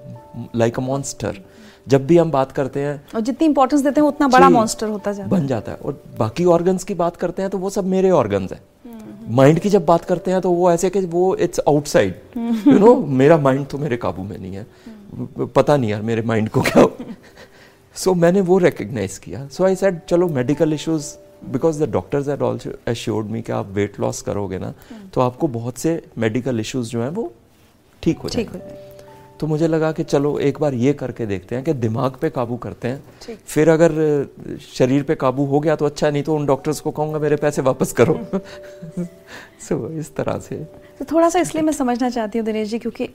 लाइक अ मॉन्स्टर। जब भी हम बात करते हैं और जितनी इंपॉर्टेंस देते हैं उतना बड़ा मॉन्स्टर होता जाता बन जाता है। और बाकी ऑर्गन्स की बात करते हैं तो वो सब मेरे ऑर्गन्स हैं। माइंड की जब बात करते हैं तो वो ऐसे कि वो इट्स आउटसाइड यू नो। मेरा माइंड तो मेरे काबू में नहीं है, पता नहीं यार मेरे माइंड को क्या। सो so, मैंने वो रिकग्नाइज किया। सो आई सेड चलो medical issues because the doctors had also assured me कि आप वेट लॉस करोगे ना तो आपको बहुत से मेडिकल इश्यूज़ जो हैं वो ठीक हो जाएंगे। तो मुझे लगा कि चलो एक बार ये करके देखते हैं कि दिमाग पे काबू करते हैं, फिर अगर शरीर पे काबू हो गया तो अच्छा, नहीं तो उन डॉक्टर्स को कहूँगा मेरे पैसे वापस करो। सो so, इस तरह से तो थोड़ा सा इसलिए मैं समझना चाहती हूँ दिनेश जी क्योंकि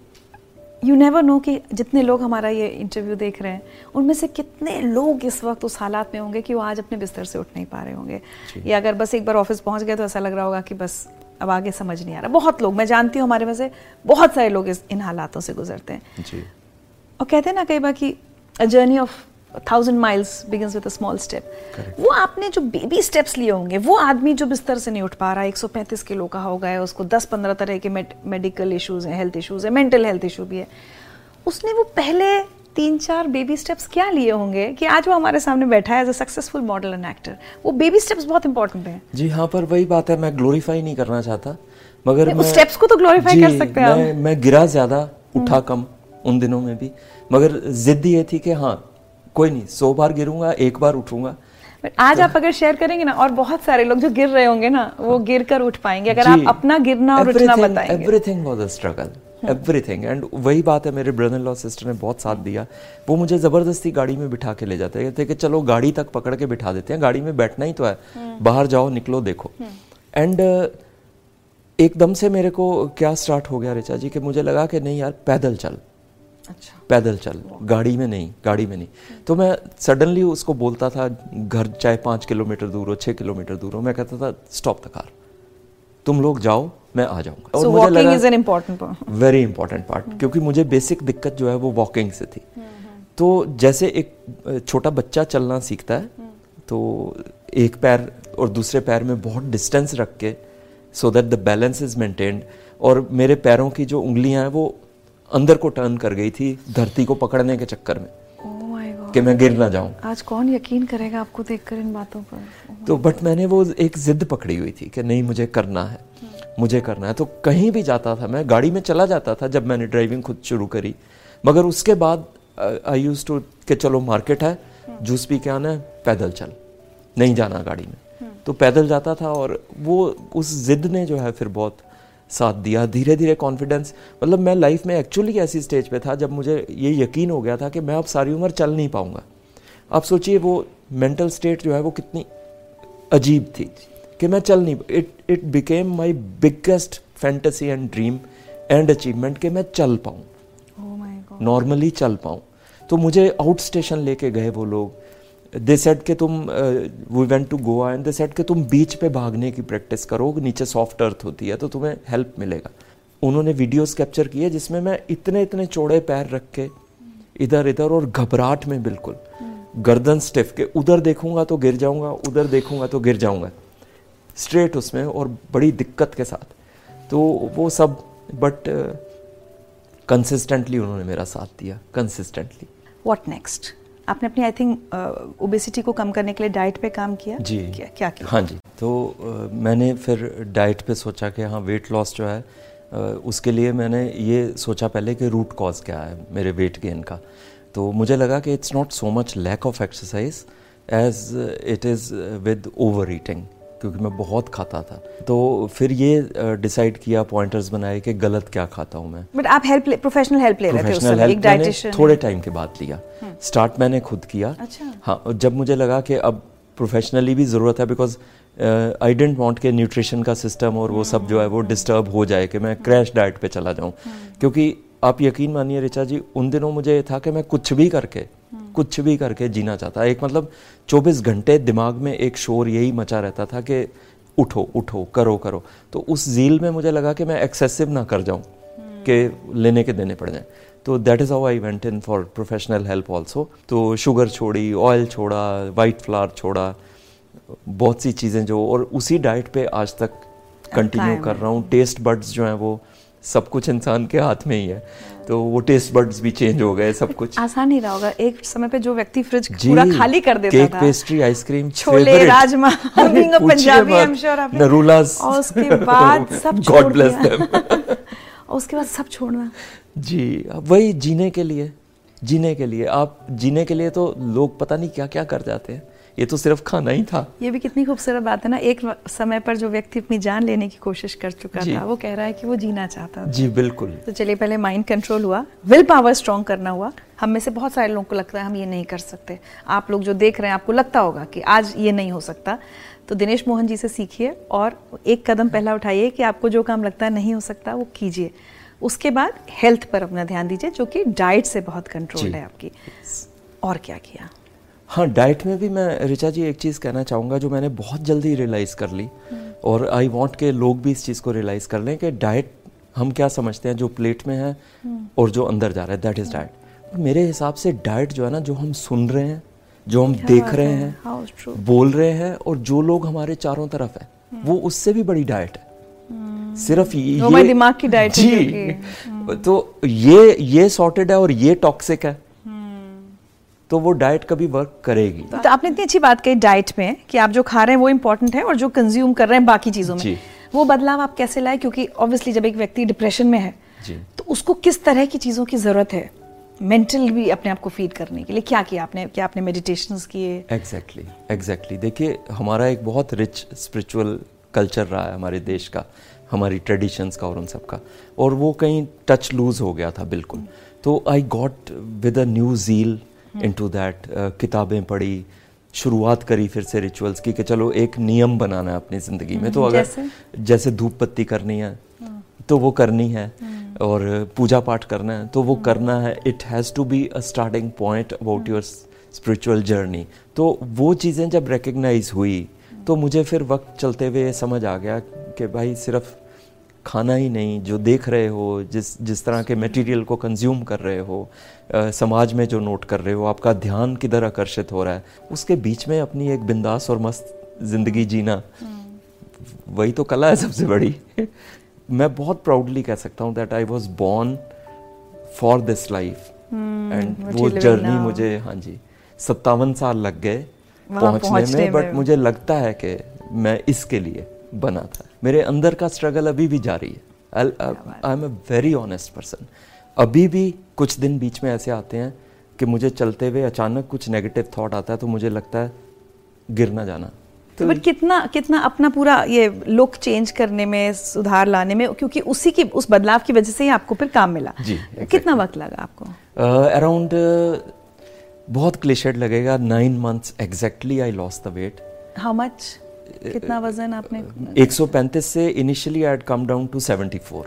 यू नेवर नो कि जितने लोग हमारा ये इंटरव्यू देख रहे हैं उनमें से कितने लोग इस वक्त उस हालात में होंगे कि वो आज अपने बिस्तर से उठ नहीं पा रहे होंगे, या अगर बस एक बार ऑफिस पहुँच गए तो ऐसा लग रहा होगा कि बस अब आगे समझ नहीं आ रहा। बहुत लोग मैं जानती हूँ, हमारे में से बहुत सारे लोग इस इन हालातों से गुजरते हैं जी। और कहते हैं ना कई बार कि a journey of thousand miles begins with a small step. वो आपने जो बेबी स्टेप्स लिए होंगे, वो आदमी जो बिस्तर से नहीं उठ पा रहा है, एक सौ पैंतीस किलो का हो गया है, उसको दस पंद्रह तरह के मेडिकल इश्यूज हैं, हेल्थ इश्यूज है, मेंटल हेल्थ इशू भी है, उसने वो पहले तीन चार बेबी स्टेप्स क्या लिए होंगे कि आज वो हमारे सामने बैठा है as a successful model and actor. वो बेबी स्टेप्स बहुत इंपॉर्टेंट हैं जी। हाँ पर वही बात है, मैं ग्लोरीफाई नहीं करना चाहता मगर मैं स्टेप्स को तो ग्लोरीफाई कर सकते हैं। मैं, मैं गिरा ज़्यादा उठा कम उन दिनों में भी, मगर जिद ये थी कि हाँ कोई नहीं सौ बार गिरूंगा एक बार उठूंगा। आज तो आप अगर शेयर करेंगे ना और बहुत सारे लोग जो गिर रहे होंगे ना वो गिर कर उठ पाएंगे अगर आप अपना गिरना और उठना बताएंगे। Everything was a struggle, everything. And वही बात है मेरे ब्रदर इन लॉ सिस्टर ने बहुत साथ दिया। वो मुझे ज़बरदस्ती गाड़ी में बिठा के ले जाते थे कि चलो गाड़ी तक पकड़ के बिठा देते हैं, गाड़ी में बैठना ही तो है, बाहर जाओ निकलो देखो। एंड एकदम से मेरे को क्या स्टार्ट हो गया रिचा जी कि मुझे लगा कि नहीं यार पैदल चल, अच्छा पैदल चल, गाड़ी में नहीं, गाड़ी में नहीं। तो मैं सडनली उसको बोलता था, घर चाहे पाँच किलोमीटर दूर हो छः किलोमीटर दूर हो, मैं कहता था स्टॉप द कार, तुम लोग जाओ मैं आ जाऊँगा। और so मुझे लगा is an important very important part क्योंकि मुझे बेसिक दिक्कत जो है वो वॉकिंग से थी। तो जैसे एक छोटा बच्चा चलना सीखता है तो एक पैर और दूसरे पैर में बहुत डिस्टेंस रख के so that the balance is maintained. और मेरे पैरों की जो उंगलियां हैं वो अंदर को टर्न कर गई थी धरती को पकड़ने के चक्कर में कि मैं गिर ना जाऊं। आज कौन यकीन करेगा आपको देखकर इन बातों पर। तो बट मैंने वो एक जिद पकड़ी हुई थी कि नहीं मुझे करना है, मुझे करना है। तो कहीं भी जाता था मैं, गाड़ी में चला जाता था जब मैंने ड्राइविंग खुद शुरू करी, मगर उसके बाद आई यूज्ड टू कि चलो मार्केट है जूस पी के आना है, पैदल चल, नहीं जाना गाड़ी में, तो पैदल जाता था। और वो उस जिद ने जो है फिर बहुत साथ दिया। धीरे धीरे कॉन्फिडेंस, मतलब मैं लाइफ में एक्चुअली ऐसी स्टेज पे था जब मुझे ये यकीन हो गया था कि मैं अब सारी उम्र चल नहीं पाऊँगा। आप सोचिए वो मेंटल स्टेट जो है वो कितनी अजीब थी कि मैं चल नहीं, it it became my biggest fantasy and dream and achievement कि मैं चल पाऊँ, नॉर्मली oh चल पाऊँ। तो मुझे आउट स्टेशन लेके गए वो लोग, दे सेड के तुम we went to Goa and they said के तुम बीच पे भागने की प्रैक्टिस करो, नीचे सॉफ्ट अर्थ होती है तो तुम्हें हेल्प मिलेगा। उन्होंने वीडियोस कैप्चर किए जिसमें मैं इतने इतने चौड़े पैर रख के इधर इधर और घबराहट में बिल्कुल गर्दन स्टिफ के उधर देखूंगा तो गिर जाऊँगा, उधर देखूंगा तो गिर जाऊँगा, स्ट्रेट उसमें और बड़ी दिक्कत के साथ। तो वो सब बट कंसिस्टेंटली uh, उन्होंने मेरा साथ दिया कंसिस्टेंटली। What next? आपने अपनी आई थिंक ओबेसिटी को कम करने के लिए डाइट पे काम किया जी? क्या क्या किया? हाँ जी। तो uh, मैंने फिर डाइट पे सोचा कि हाँ वेट लॉस जो है uh, उसके लिए मैंने ये सोचा पहले कि रूट कॉज क्या है मेरे वेट गेन का। तो मुझे लगा कि it's not so much lack of exercise as it is with overeating, क्योंकि मैं बहुत खाता था. तो फिर ये डिसाइड किया, पॉइंटर्स बनाए कि गलत क्या खाता हूँ मैं. बट आप हेल्प प्रोफेशनल हेल्प ले रहे थे उस समय, एक डाइटिशियन थोड़े टाइम के बाद लिया. स्टार्ट मैंने खुद किया. अच्छा. हाँ, जब मुझे लगा कि अब प्रोफेशनली भी ज़रूरत है, बिकॉज आई डेंट वांट के न्यूट्रिशन का सिस्टम और वो सब जो है वो डिस्टर्ब हो जाए कि मैं क्रैश डाइट पे चला जाऊँ. क्योंकि आप यकीन मानिए रिचा जी, उन दिनों मुझे ये था कि मैं कुछ भी करके कुछ भी करके जीना चाहता. एक मतलब चौबीस घंटे दिमाग में एक शोर यही मचा रहता था कि उठो उठो करो करो. तो उस झील में मुझे लगा कि मैं एक्सेसिव ना कर जाऊं कि लेने के देने पड़ जाए. तो that is how I went in for professional help also. तो शुगर छोड़ी, ऑयल छोड़ा, वाइट फ्लावर छोड़ा, बहुत सी चीज़ें जो, और उसी डाइट पे आज तक कंटिन्यू कर रहा हूँ. टेस्ट बड्स जो हैं वो सब कुछ इंसान के हाथ में ही है, तो वो टेस्ट बड्स भी चेंज हो गए, सब कुछ आसान नहीं रहा होगा एक समय पे. जो व्यक्ति फ्रिज पूरा खाली कर देता था, cake, pastry, ice cream, chole, rajma, being a Punjabi I am sure आपने नरूलास, और उसके बाद सब छोड़ गॉड ब्लेस देम, और उसके बाद सब छोड़ना. जी, वही जीने के लिए, जीने के लिए आप जीने के लिए तो लोग पता नहीं क्या क्या कर जाते हैं. ये तो सिर्फ खाना ही था. ये भी कितनी खूबसूरत बात है ना, एक समय पर जो व्यक्ति अपनी जान लेने की कोशिश कर चुका था, वो कह रहा है कि वो जीना चाहता था. जी बिल्कुल. तो चलिए, पहले माइंड कंट्रोल हुआ, विल पावर स्ट्रांग करना हुआ. हम में से बहुत सारे लोगों को लगता है हम ये नहीं कर सकते. आप लोग जो देख रहे हैं, आपको लगता होगा कि आज ये नहीं हो सकता. तो दिनेश मोहन जी से सीखिए और एक कदम पहला उठाइए कि आपको जो काम लगता है नहीं हो सकता वो कीजिए. उसके बाद हेल्थ पर अपना ध्यान दीजिए, जो कि डाइट से बहुत कंट्रोल है आपकी. और क्या किया? हाँ, डाइट में भी मैं रिचा जी एक चीज़ कहना चाहूँगा जो मैंने बहुत जल्दी रियलाइज़ कर ली, और आई वांट के लोग भी इस चीज़ को रियलाइज़ कर लें कि डाइट हम क्या समझते हैं, जो प्लेट में है और जो अंदर जा रहा है, दैट इज़ डाइट. मेरे हिसाब से डाइट जो है ना, जो हम सुन रहे हैं, जो हम देख रहे हैं, बोल रहे हैं, और जो लोग हमारे चारों तरफ है, वो उससे भी बड़ी डाइट है. सिर्फ ये दिमाग की डाइट है. तो ये ये सॉर्टेड है और ये टॉक्सिक है, तो वो डाइट कभी वर्क करेगी. तो आपने इतनी अच्छी बात कही डाइट में कि आप जो खा रहे हैं वो इम्पोर्टेंट है, और जो कंज्यूम कर रहे हैं बाकी चीज़ों में, वो बदलाव आप कैसे लाए? क्योंकि ऑब्वियसली जब एक व्यक्ति डिप्रेशन में है तो उसको किस तरह की चीज़ों की ज़रूरत है मेंटल भी अपने आप को फीड करने के लिए. क्या किया आपने? क्या आपने मेडिटेशंस किए? एग्जैक्टली एग्जैक्टली देखिए, हमारा एक बहुत रिच स्पिरिचुअल कल्चर रहा है हमारे देश का, हमारी ट्रेडिशंस का और उन सब का, और वो कहीं टच लूज हो गया था बिल्कुल. तो I got with a new zeal into that. किताबें पढ़ी, शुरुआत करी फिर से रिचुअल्स की कि चलो एक नियम बनाना है अपनी ज़िंदगी में. तो अगर जैसे, जैसे धूप पत्ती करनी है तो वो करनी है, और पूजा पाठ करना है तो वो करना है. It has to be a starting point about your spiritual journey. तो वो चीज़ें जब रिकग्नाइज हुई तो मुझे फिर वक्त चलते हुए समझ आ गया कि भाई सिर्फ खाना ही नहीं, जो देख रहे हो, जिस जिस तरह के मटेरियल को कंज्यूम कर रहे हो, आ, समाज में जो नोट कर रहे हो, आपका ध्यान किधर आकर्षित हो रहा है, उसके बीच में अपनी एक बिंदास और मस्त जिंदगी जीना, वही तो कला है सबसे बड़ी. मैं बहुत प्राउडली कह सकता हूँ that I was born for this life, and वो जर्नी मुझे, हाँ जी, सत्तावन साल लग गए पहुँचने में, बट मुझे लगता है कि मैं इसके लिए बना था. मेरे अंदर का स्ट्रगल अभी भी जारी है. I am a very honest person. अभी भी कुछ दिन बीच में ऐसे आते हैं कि मुझे चलते हुए अचानक कुछ नेगेटिव थॉट आता है, तो मुझे लगता है गिरना जाना. तो बट कितना कितना अपना पूरा ये लुक चेंज करने में, सुधार लाने में, क्योंकि उसी की उस बदलाव की वजह से ही आपको फिर काम मिला. जी, exactly. कितना वक्त लगा आपको? अराउंड uh, uh, बहुत क्लिशेड लगेगा, nine months exactly I lost the weight. How much? कितना वजन आपने? एक सौ पैंतीस से initially I had come down to seventy four.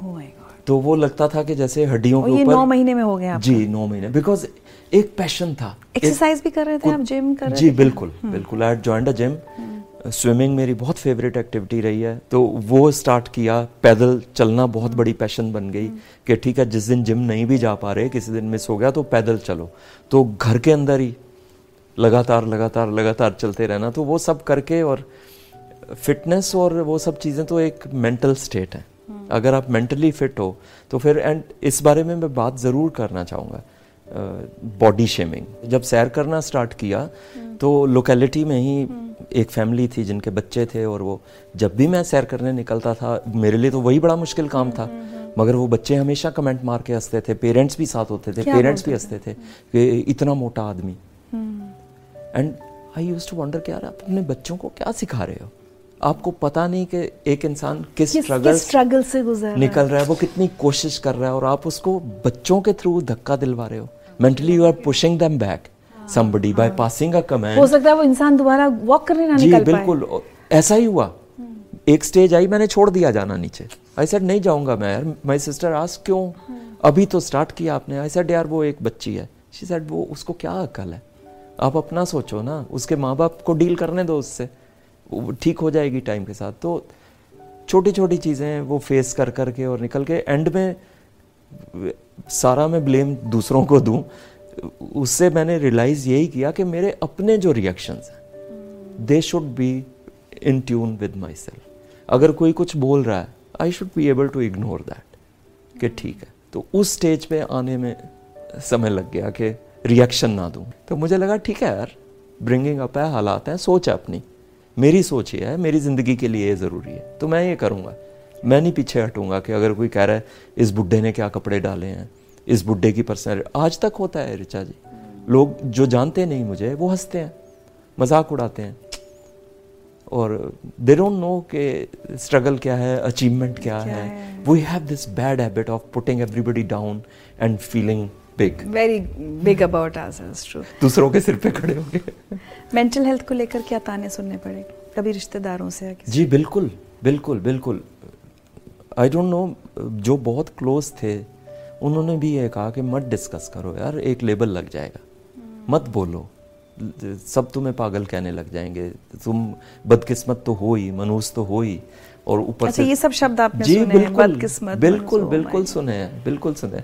Oh my God. तो वो लगता था कि जैसे हड्डियों के ऊपर. ये नौ महीने में हो गया आपका? जी, नौ महीने. बिकॉज एक पैशन था. एक्सरसाइज भी कर रहे थे आप? जिम कर रहे थे? जी बिल्कुल बिल्कुल. I had joined a gym. Swimming मेरी बहुत फेवरेट एक्टिविटी रही है, तो वो स्टार्ट किया. पैदल चलना बहुत बड़ी पैशन बन गई कि ठीक है, जिस दिन जिम नहीं भी जा पा रहे, किसी दिन मिस हो गया तो पैदल चलो. तो घर के अंदर ही लगातार लगातार लगातार चलते रहना. तो वो सब करके, और फिटनेस और वो सब चीज़ें तो एक मेंटल स्टेट है. अगर आप मेंटली फिट हो तो फिर, एंड इस बारे में मैं बात ज़रूर करना चाहूँगा, बॉडी शेमिंग. जब सैर करना स्टार्ट किया तो लोकेलिटी में ही एक फैमिली थी जिनके बच्चे थे, और वो जब भी मैं सैर करने निकलता था, मेरे लिए तो वही बड़ा मुश्किल काम था, मगर वो बच्चे हमेशा कमेंट मार के हंसते थे. पेरेंट्स भी साथ होते थे, पेरेंट्स भी हंसते थे कि इतना मोटा आदमी. And I used to wonder कि यार आप अपने बच्चों को क्या सिखा रहे हो, आपको पता नहीं कि एक इंसान किस स्ट्रगल स्ट्रगल से गुजर निकल रहा है, वो कितनी कोशिश कर रहा है, और आप उसको बच्चों के थ्रू धक्का दिलवा रहे हो. Mentally you are pushing them back somebody by passing a command. हो सकता है वो इंसान दोबारा वॉक करने ना निकल पाए. जी बिल्कुल ऐसा ही हुआ. एक स्टेज आई, मैंने छोड़ दिया जाना नीचे. आई सेड नहीं जाऊंगा मैं यार. माय सिस्टर आस्क्ड क्यों अभी तो स्टार्ट किया आपने. आई सेड यार वो एक बच्ची है. शी सेड वो उसको क्या अकल है, आप अपना सोचो ना, उसके माँ बाप को डील करने दो उससे, ठीक हो जाएगी टाइम के साथ. तो छोटी छोटी चीज़ें वो फेस कर करके और निकल के एंड में सारा मैं ब्लेम दूसरों को दूँ, उससे मैंने रियलाइज यही किया कि मेरे अपने जो रिएक्शंस हैं they should be in tune with myself. अगर कोई कुछ बोल रहा है I should be able to ignore that कि ठीक है. तो उस स्टेज पे आने में समय लग गया कि रिएक्शन ना दूं. तो मुझे लगा ठीक है यार, ब्रिंगिंग अप है, हालात हैं, सोच है अपनी, मेरी सोच ये है, मेरी ज़िंदगी के लिए ये ज़रूरी है, तो मैं ये करूँगा, मैं नहीं पीछे हटूंगा. कि अगर कोई कह रहा है इस बुढ़े ने क्या कपड़े डाले हैं, इस बुड्ढे की पर्सनैलिटी, आज तक होता है रिचा जी, लोग जो जानते नहीं मुझे वो हंसते हैं, मजाक उड़ाते हैं, और दे डोंट नो के स्ट्रगल क्या है, अचीवमेंट क्या है. We have this bad habit of putting everybody down and feeling big, very big about ourselves. True. दूसरों के सिर पे खड़े हो गए. मेंटल हेल्थ को लेकर क्या ताने सुनने पड़े कभी रिश्तेदारों से या किसी? जी बिल्कुल बिल्कुल बिल्कुल. आई डोंट नो, जो बहुत क्लोज थे उन्होंने भी ये कहा कि मत डिस्कस करो यार, एक लेबल लग जाएगा, मत बोलो, सब तुम्हें पागल कहने लग जाएंगे, तुम बदकिस्मत तो हो ही, मनूस तो हो ही, और ऊपर से ये सब शब्द आपने सुने हैं, बदकिस्मत. बिल्कुल बिल्कुल सुने हैं, बिल्कुल सुने,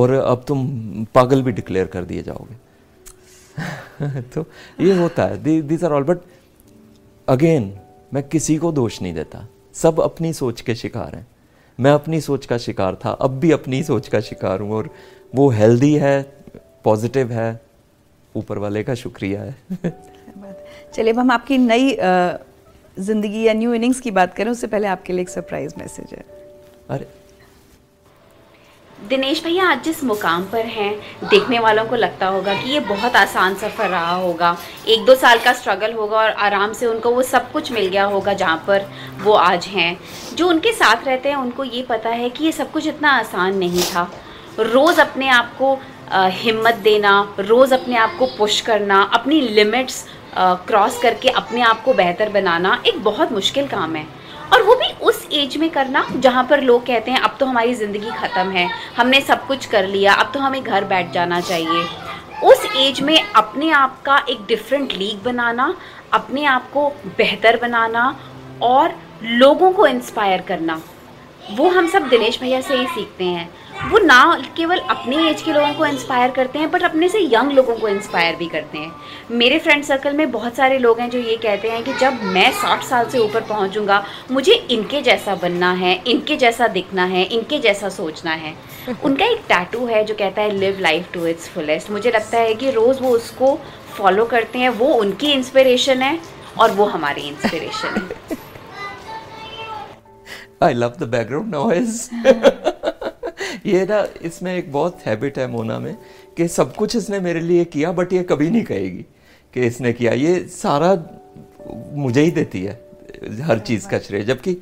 और अब तुम पागल भी डिक्लेयर कर दिए जाओगे. तो ये होता है, these are all. But again मैं किसी को दोष नहीं देता, सब अपनी सोच के शिकार हैं. मैं अपनी सोच का शिकार था, अब भी अपनी सोच का शिकार हूँ, और वो हेल्दी है, पॉजिटिव है, ऊपर वाले का शुक्रिया है. चलिए अब हम आपकी नई जिंदगी या न्यू इनिंग्स की बात करें, उससे पहले आपके लिए एक सरप्राइज मैसेज है. अरे दिनेश भैया आज जिस मुकाम पर हैं, देखने वालों को लगता होगा कि ये बहुत आसान सफ़र रहा होगा, एक दो साल का स्ट्रगल होगा और आराम से उनको वो सब कुछ मिल गया होगा जहाँ पर वो आज हैं. जो उनके साथ रहते हैं उनको ये पता है कि ये सब कुछ इतना आसान नहीं था. रोज़ अपने आप को हिम्मत देना, रोज़ अपने आप को पुश करना, अपनी लिमिट्स क्रॉस करके अपने आप को बेहतर बनाना एक बहुत मुश्किल काम है, और वो भी उस एज में करना जहाँ पर लोग कहते हैं अब तो हमारी ज़िंदगी ख़त्म है, हमने सब कुछ कर लिया, अब तो हमें घर बैठ जाना चाहिए. उस एज में अपने आप का एक डिफरेंट लीग बनाना, अपने आप को बेहतर बनाना और लोगों को इंस्पायर करना, वो हम सब दिनेश भैया से ही सीखते हैं. वो ना केवल अपने एज के लोगों को इंस्पायर करते हैं बट अपने से यंग लोगों को इंस्पायर भी करते हैं. मेरे फ्रेंड सर्कल में बहुत सारे लोग हैं जो ये कहते हैं कि जब मैं साठ साल से ऊपर पहुंचूंगा मुझे इनके जैसा बनना है, इनके जैसा दिखना है, इनके जैसा सोचना है. उनका एक टैटू है जो कहता है live life to its fullest. मुझे लगता है कि रोज़ वो उसको फॉलो करते हैं, वो उनकी इंस्पिरेशन है और वो हमारी इंस्पिरेशन है. I love the background noise. ये ना, इसमें एक बहुत हैबिट है मोना में कि सब कुछ इसने मेरे लिए किया बट ये कभी नहीं कहेगी कि इसने किया, ये सारा मुझे ही देती है हर चीज़ का श्रेय, जबकि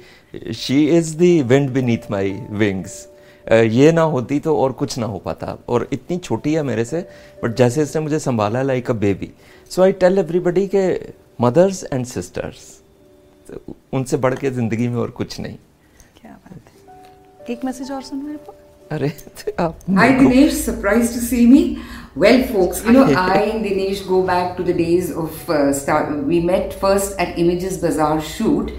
she is the wind beneath my wings. ये ना होती तो और कुछ ना हो पाता, और इतनी छोटी है मेरे से बट जैसे इसने मुझे संभाला like a baby. So I tell everybody के मदर्स एंड सिस्टर्स, उनसे बढ़ के ज़िंदगी में और कुछ नहीं. क्या बात है. एक मैसेज और सुन रहे हैं. अरे आप. Hi Dinesh, surprised to see me. Well folks, you know I and Dinesh go back to the days of uh, start, we met first at Images Bazaar shoot,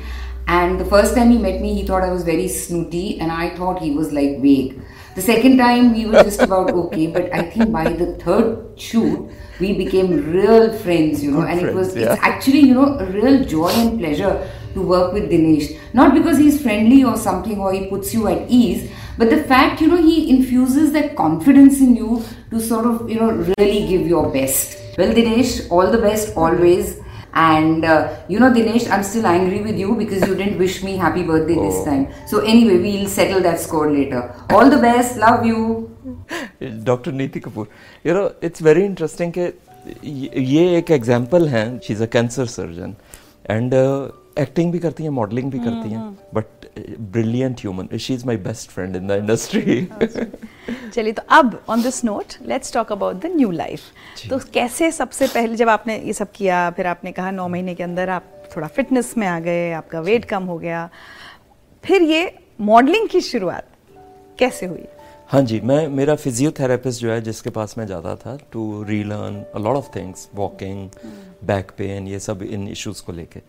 and the first time he met me he thought I was very snooty and I thought he was like vague. The second time we were just about okay, but I think by the third shoot we became real friends, you know. Good and friends, it was yeah. It's actually, you know, a real joy and pleasure to work with Dinesh. Not because he's friendly or something or he puts you at ease, but the fact, you know, he infuses that confidence in you to sort of, you know, really give your best. Well Dinesh, all the best always. And uh, you know Dinesh, I'm still angry with you because you didn't wish me happy birthday oh. this time. So anyway, we'll settle that score later. All the best, love you. Doctor Neeti Kapoor. You know, it's very interesting that ये एक example है. She is a cancer surgeon and acting भी करती हैं, modelling भी करती हैं, but brilliant human. She is my best friend in the industry. चलिए, तो अब on this note let's talk about the new life. तो कैसे सबसे पहले जब आपने ये सब किया, फिर आपने कहा नौ महीने के अंदर आप थोड़ा फिटनेस में आ गए, आपका वेट कम हो गया, फिर ये मॉडलिंग की शुरुआत कैसे हुई? हाँ जी, मैं मेरा फिजियोथेरेपिस्ट जो है जिसके पास मैं जाता था to relearn a lot of things, walking, back pain, ये सब इन इश्यूज़ को लेके,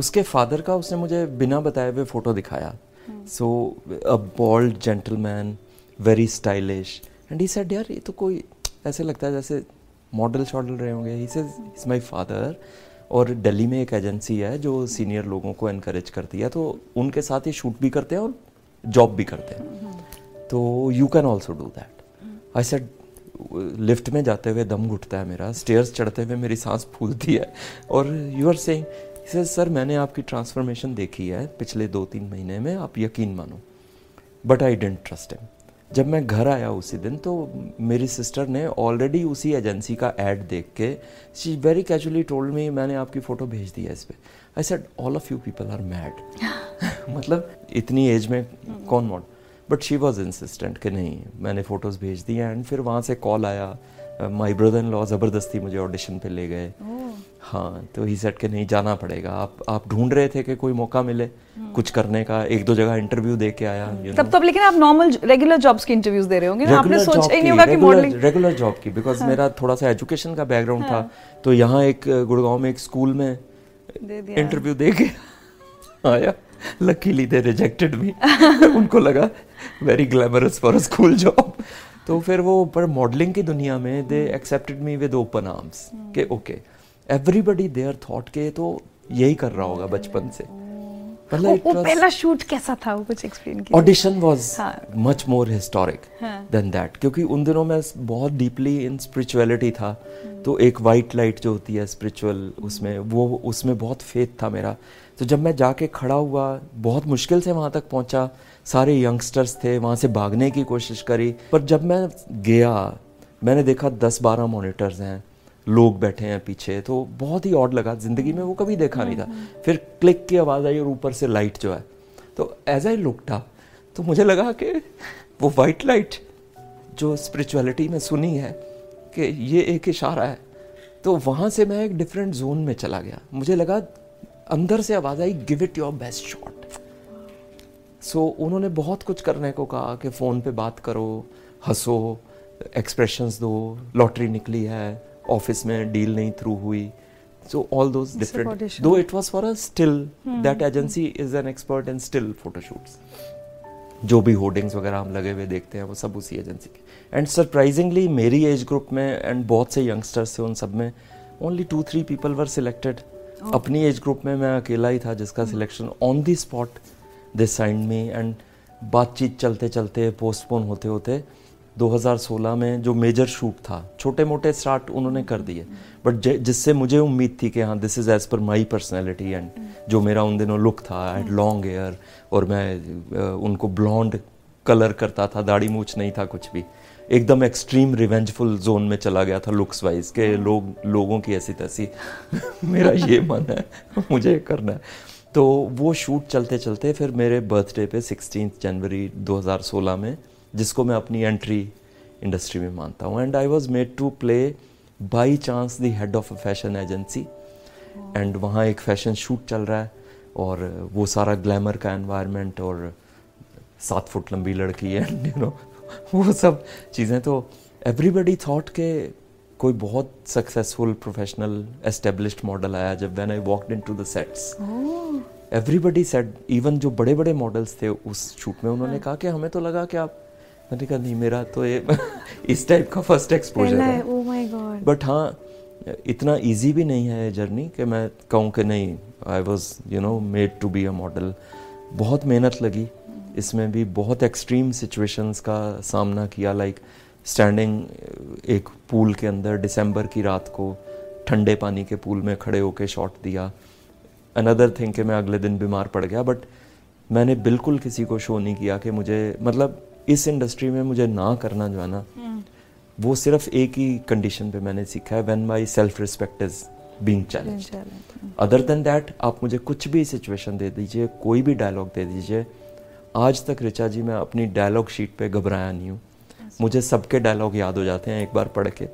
उसके फादर का उसने मुझे बिना बताए हुए फ़ोटो दिखाया. So a bald gentleman, very stylish, and he said यार ये तो कोई ऐसे लगता है जैसे मॉडल शॉडल रहे होंगे. He said it's my father, और दिल्ली में एक एजेंसी है जो सीनियर लोगों को एनकरेज करती है, तो उनके साथ ये शूट भी करते हैं और जॉब भी करते हैं, तो you can also do that. I said, lift में जाते हुए दम घुटता है मेरा, स्टेयर्स चढ़ते हुए मेरी सांस फूलती है, और you are saying. He said sir मैंने आपकी ट्रांसफॉर्मेशन देखी है पिछले दो तीन महीने में, आप यकीन मानो. But I didn't trust him. जब मैं घर आया उसी दिन, तो मेरी सिस्टर ने ऑलरेडी उसी एजेंसी का एड देख के, she very casually told me, मैंने आपकी फ़ोटो भेज दी है इस पर. I said all of you people are mad. मतलब इतनी एज में कौन मॉड. बट शी वाज इंसिस्टेंट कि नहीं, मैंने फ़ोटोज़ भेज दी हैं. एंड फिर वहाँ से कॉल आया, माय ब्रदर इन लॉ ज़बरदस्ती मुझे ऑडिशन पे ले गए. हाँ, तो ही सेड कि नहीं, जाना पड़ेगा. आप आप ढूंढ रहे थे कि कोई मौका मिले कुछ करने का, एक दो जगह इंटरव्यू दे के आया. तब तब लेकिन आप नॉर्मल रेगुलर जॉब्स की इंटरव्यूज दे रहे होंगे ना, आपने सोचा ही नहीं होगा कि मॉडलिंग. रेगुलर जॉब की, बिकॉज मेरा थोड़ा सा एजुकेशन का बैकग्राउंड था, तो यहाँ एक गुड़गांव में एक स्कूल में इंटरव्यू दे के आया. Luckily they rejected me. उनको लगा very glamorous for a school job. तो फिर वो पर मॉडलिंग की दुनिया में they accepted me with open arms के ओके. एवरीबडी देयर थॉट के तो यही कर रहा होगा बचपन से. पहला वो पहला शूट कैसा था, वो कुछ एक्सप्लेन कीजिए. Audition was much more historic than that, क्योंकि उन दिनों मैं बहुत डीपली इन स्पिरिचुअलिटी था. तो एक वाइट लाइट जो होती है स्पिरिचुअल, उसमें वो उसमें बहुत फेथ था मेरा. तो जब मैं जाके खड़ा हुआ, बहुत मुश्किल से वहाँ तक पहुँचा, सारे यंगस्टर्स थे, वहाँ से भागने की कोशिश करी, पर जब मैं गया मैंने देखा दस बारह मॉनिटर्स हैं, लोग बैठे हैं पीछे, तो बहुत ही ऑड लगा. जिंदगी में वो कभी देखा नहीं था. फिर क्लिक की आवाज़ आई और ऊपर से लाइट जो है, तो एज आई लुक्ड अप तो मुझे लगा कि वो वाइट लाइट जो स्पिरिचुअलिटी में सुनी है कि ये एक इशारा है, तो वहाँ से मैं एक डिफरेंट जोन में चला गया. मुझे लगा अंदर से आवाज़ आई, give it your best shot. So उन्होंने बहुत कुछ करने को कहा कि फ़ोन पे बात करो, हंसो, एक्सप्रेशंस दो, लॉटरी निकली है, ऑफिस में डील नहीं थ्रू हुई. So all those different, though it was for a still, that agency is an expert in still photoshoots. जो भी होर्डिंग्स वगैरह हम लगे हुए देखते हैं वो सब उसी एजेंसी के. एंड सरप्राइजिंगली मेरी एज ग्रुप में एंड बहुत से यंगस्टर्स थे, उन सब में only two three people were selected. अपनी एज ग्रुप में मैं अकेला ही था जिसका selection on the spot they signed me. And बातचीत चलते चलते, पोस्टपोन होते होते दो हज़ार सोलह में जो मेजर शूट था, छोटे मोटे स्टार्ट उन्होंने कर दिए, बट जिससे मुझे उम्मीद थी कि हाँ this is as per my personality. And जो मेरा उन दिनों लुक था, आई हैड लॉन्ग हेयर और मैं उनको ब्लॉन्ड कलर करता था, दाढ़ी मूछ नहीं था कुछ भी, एकदम एक्सट्रीम रिवेंजफुल जोन में चला गया था लुक्स वाइज के लोग लोगों की ऐसी तैसी. मेरा ये मन है, मुझे करना है. तो वो शूट चलते चलते फिर मेरे बर्थडे पे सोलह जनवरी दो हज़ार सोलह में, जिसको मैं अपनी एंट्री इंडस्ट्री में मानता हूँ, and I was made to play by chance the head of a fashion agency. And वहाँ एक फैशन शूट चल रहा है और वो सारा ग्लैमर का एनवायरनमेंट और सात फुट लंबी लड़की एंड यू नो वो सब चीज़ें. तो एवरीबडी थॉट के कोई बहुत सक्सेसफुल प्रोफेशनल एस्टेब्लिश्ड मॉडल आया. जब when I walked into the sets, everybody said, even जो बड़े बड़े मॉडल्स थे उस शूट में, उन्होंने कहा कि हमें तो लगा कि आप, मैंने कहा नहीं मेरा तो ये इस टाइप का फर्स्ट एक्सपोजर है. ओह माय गॉड. बट हाँ, इतना इजी भी नहीं है जर्नी कि मैं कहूँ कि नहीं I was you know made to be a model. बहुत मेहनत लगी इसमें भी, बहुत एक्सट्रीम सिचुएशंस का सामना किया. लाइक स्टैंडिंग एक पूल के अंदर दिसंबर की रात को, ठंडे पानी के पूल में खड़े होके शॉट दिया. अनदर थिंग कि मैं अगले दिन बीमार पड़ गया, बट मैंने बिल्कुल किसी को शो नहीं किया कि मुझे, मतलब इस इंडस्ट्री में मुझे ना करना जो है ना, वो सिर्फ एक ही कंडीशन पे मैंने सीखा है, when my self respect is being challenged. Other than that आप मुझे कुछ भी सिचुएशन दे दीजिए, कोई भी डायलॉग दे दीजिए, आज तक ऋचा जी मैं अपनी डायलॉग शीट पे घबराया नहीं हूँ. मुझे सबके डायलॉग याद हो जाते हैं एक बार पढ़ के.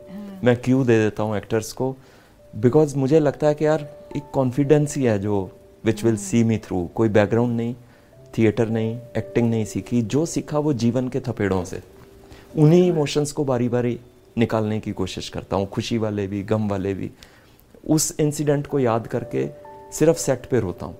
मैं क्यों दे देता हूँ एक्टर्स को, बिकॉज मुझे लगता है कि यार एक कॉन्फिडेंस ही है जो which will see me through. कोई बैकग्राउंड नहीं, थिएटर नहीं, एक्टिंग नहीं सीखी, जो सीखा वो जीवन के थपेड़ों से. उन्हीं इमोशंस को बारी बारी निकालने की कोशिश करता हूँ, खुशी वाले भी, गम वाले भी. उस इंसिडेंट को याद करके सिर्फ सेट पे रोता हूँ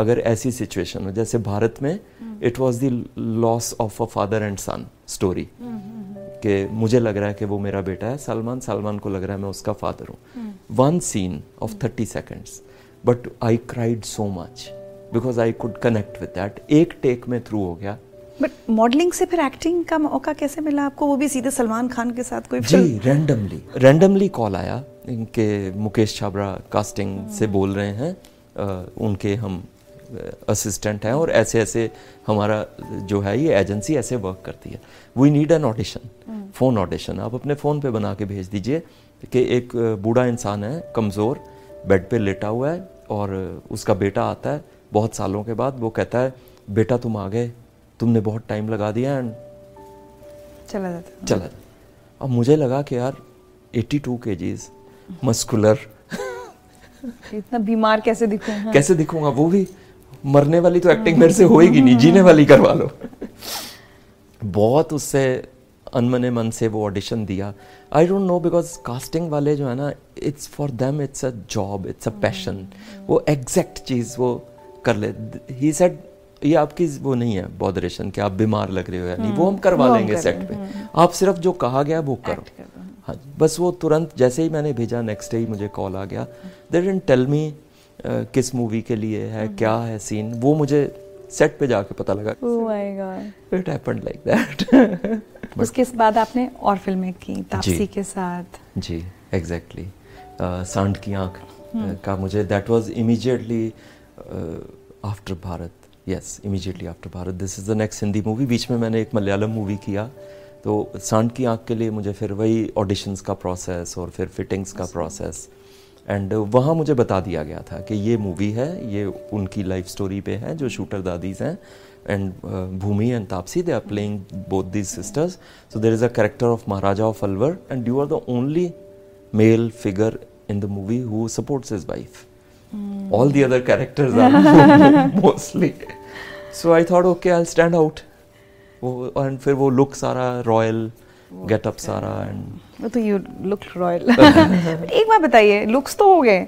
अगर ऐसी सिचुएशन हो. जैसे भारत में it was the loss of a father and son story, कि मुझे लग रहा है कि वो मेरा बेटा है सलमान, सलमान को लग रहा है मैं उसका फादर हूँ. One scene of thirty seconds, but I cried so much because I could connect with that. एक टेक में थ्रू हो गया. बट मॉडलिंग से फिर एक्टिंग का मौका कैसे मिला आपको? वो भी सीधे सलमान खान के साथ कोई फिल्म? जी, रैंडमली रैंडमली कॉल आया कि मुकेश छाबरा कास्टिंग से बोल रहे हैं, आ, उनके हम असिस्टेंट हैं और ऐसे ऐसे हमारा जो है ये एजेंसी ऐसे वर्क करती है, we need an audition, phone audition. आप अपने फ़ोन पे बना के भेज दीजिए कि एक बूढ़ा इंसान है, कमज़ोर, बेड पे लेटा हुआ है और उसका बेटा आता है बहुत सालों के बाद. वो कहता है बेटा तुम आ गए, तुमने बहुत टाइम लगा दिया, एंड चला जाता चला जाता. अब मुझे लगा कि यार बयासी केजीज मस्कुलर, इतना बीमार कैसे दिखूंगा कैसे दिखूंगा वो भी मरने वाली तो एक्टिंग मेरे से होएगी नहीं, जीने वाली करवा लो. बहुत उससे अनमने मन से वो ऑडिशन दिया. I don't know because casting वाले जो है ना, it's for them it's a job, it's a passion. वो एग्जैक्ट चीज़ वो कर ले. ही सेड ये आपकी वो नहीं है बॉडरेशन कि आप बीमार लग रहे हो या नहीं, वो हम करवा लेंगे सेट पे, आप सिर्फ जो कहा गया वो करो. हाँ बस वो तुरंत जैसे ही मैंने भेजा नेक्स्ट डे ही मुझे कॉल आ गया. दे डिडंट टेल मी किस मूवी के लिए है, क्या है सीन, वो मुझे सेट पे जाके पता लगा. Oh my God, it happened like that. उसके बाद आपने और फिल्में की तापसी के साथ? जी एग्जैक्टली, सांड की आंख का मुझे that was immediately after Bharat. Yes immediately after Bharat, this is the next Hindi movie. बीच में मैंने एक मलयालम मूवी किया, तो सांड की आंख के लिए मुझे फिर वही ऑडिशंस का प्रोसेस और फिर फिटिंग्स का प्रोसेस. एंड वहाँ मुझे बता दिया गया था कि ये मूवी है, ये उनकी लाइफ स्टोरी पे है जो शूटर दादीज हैं, and Bhumi and Taapsee they are playing both these sisters. So there is a character of Maharaja of Alwar and you are the only male figure in the movie who supports his wife. All the other characters are mostly. So I thought, okay, I'll stand out. And फिर वो look सारा royal, get up सारा and. वो तो you look royal. एक बार बताइए, looks तो हो गए.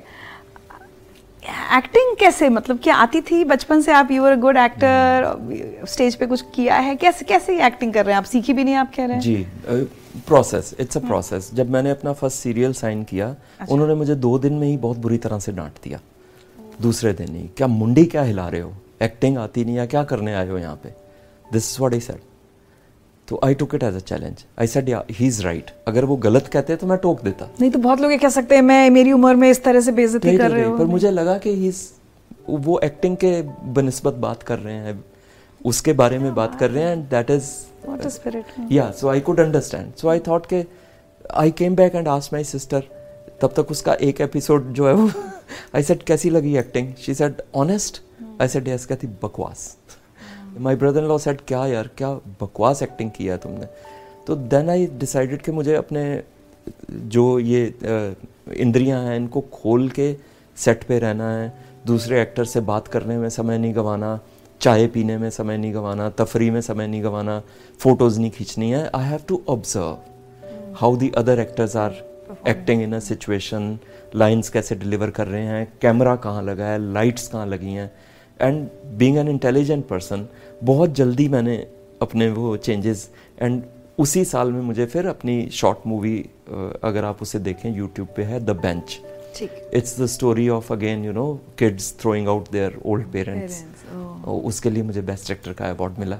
Acting कैसे, मतलब क्या आती थी बचपन से? आप you were a good actor. Stage पे कुछ किया है? कैसे कैसे acting कर रहे हैं आप? सीखी भी नहीं आप कह रहे हैं? जी. Process, it's a process. जब मैंने अपना फर्स्ट सीरियल साइन किया, अच्छा. उन्होंने मुझे दो दिन में ही बहुत बुरी तरह से डांट दिया. दूसरे दिन ही, क्या मुंडी क्या हिला रहे हो, एक्टिंग आती नहीं है, क्या करने आए हो यहाँ पे. This is what I said. तो I took it as a challenge. I said he is right. अगर वो गलत कहते तो मैं टोक देता, नहीं तो बहुत लोग कह सकते हैं मैं मेरी उम्र में इस तरह से बेइज्जती कर रहे हो. पर मुझे लगा कि ही वो एक्टिंग के बनिस्बत बात कर रहे हैं, उसके बारे में बात कर रहे हैं, and that is What a spirit. Yeah, so I could understand. So I thought के I came back and asked my sister. तब तक उसका एक एपिसोड जो है वो I said कैसी लगी acting? She said honest. I said yes. कहती बकवास. My brother-in-law said क्या यार क्या बकवास एक्टिंग किया है तुमने. तो then I decided कि मुझे अपने जो ये इंद्रियां हैं इनको खोल के सेट पे रहना है. दूसरे एक्टर से बात करने में समय नहीं गंवाना, चाय पीने में समय नहीं गंवाना, तफरी में समय नहीं गंवाना, फोटोज़ नहीं खींचनी है. I have to observe how the other actors are acting in a situation, lines कैसे डिलीवर कर रहे हैं, कैमरा कहाँ लगा है, लाइट्स कहाँ लगी हैं. And being an intelligent person, बहुत जल्दी मैंने अपने वो चेंजेस. एंड उसी साल में मुझे फिर अपनी शॉर्ट मूवी, अगर आप उसे देखें यूट्यूब पे है, the bench. It's the story of again you know kids throwing out their old parents. उसके लिए मुझे बेस्ट एक्टर का अवार्ड मिला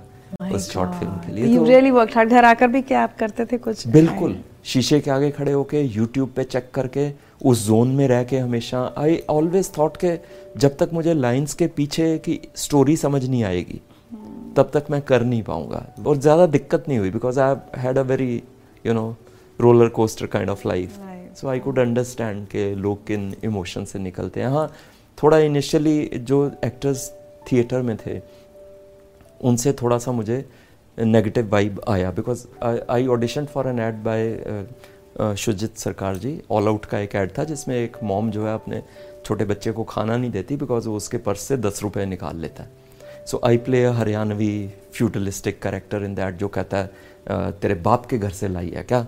उस शॉर्ट फिल्म के लिए. You really worked hard. घर आकर भी क्या आप करते थे कुछ? बिल्कुल, शीशे के आगे खड़े होके यूट्यूब पे चेक करके उस जोन में रह के हमेशा. आई ऑलवेज थॉट के जब तक मुझे लाइंस के पीछे की स्टोरी समझ नहीं आएगी तब तक मैं कर नहीं पाऊंगा. और ज़्यादा दिक्कत नहीं हुई because I had a very you know roller coaster kind of life. So I could understand के लोग किन इमोशन से निकलते हैं. हाँ, थोड़ा इनिशियली जो एक्टर्स थिएटर में थे उनसे थोड़ा सा मुझे नेगेटिव वाइब आया, because I audition for an add bye Shoojit सरकार जी. ऑल आउट का एक ऐड था जिसमें एक मॉम जो है अपने छोटे बच्चे को खाना नहीं देती बिकॉज वो उसके पर्स से दस रुपये निकाल लेता है. सो I play a Haryanvi feudalistic character in that, जो कहता है uh, तेरे बाप के घर से लाई है क्या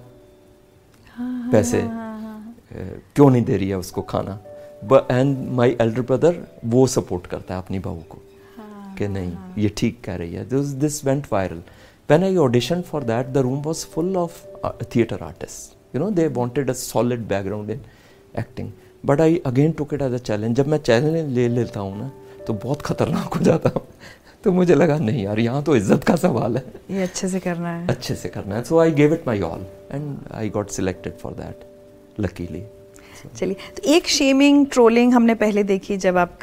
पैसे, uh, क्यों नहीं दे रही है उसको खाना. एंड माई एल्डर ब्रदर वो सपोर्ट करता है अपनी बहू को कि नहीं ये ठीक कह रही है. This went viral. When I audition for that the room was full of theatre artist, you know they wanted a solid background in acting, but I again took it as a challenge. जब मैं challenge ले लेता हूँ ना तो बहुत खतरनाक हो जाता हूँ. तो मुझे लगा नहीं यार, यहाँ तो इज्जत का सवाल है, ये अच्छे से करना है, अच्छे से करना है. सो I gave it my all and I got selected for that luckily. चलिए, तो एक शेमिंग ट्रोलिंग हमने पहले देखी जब आप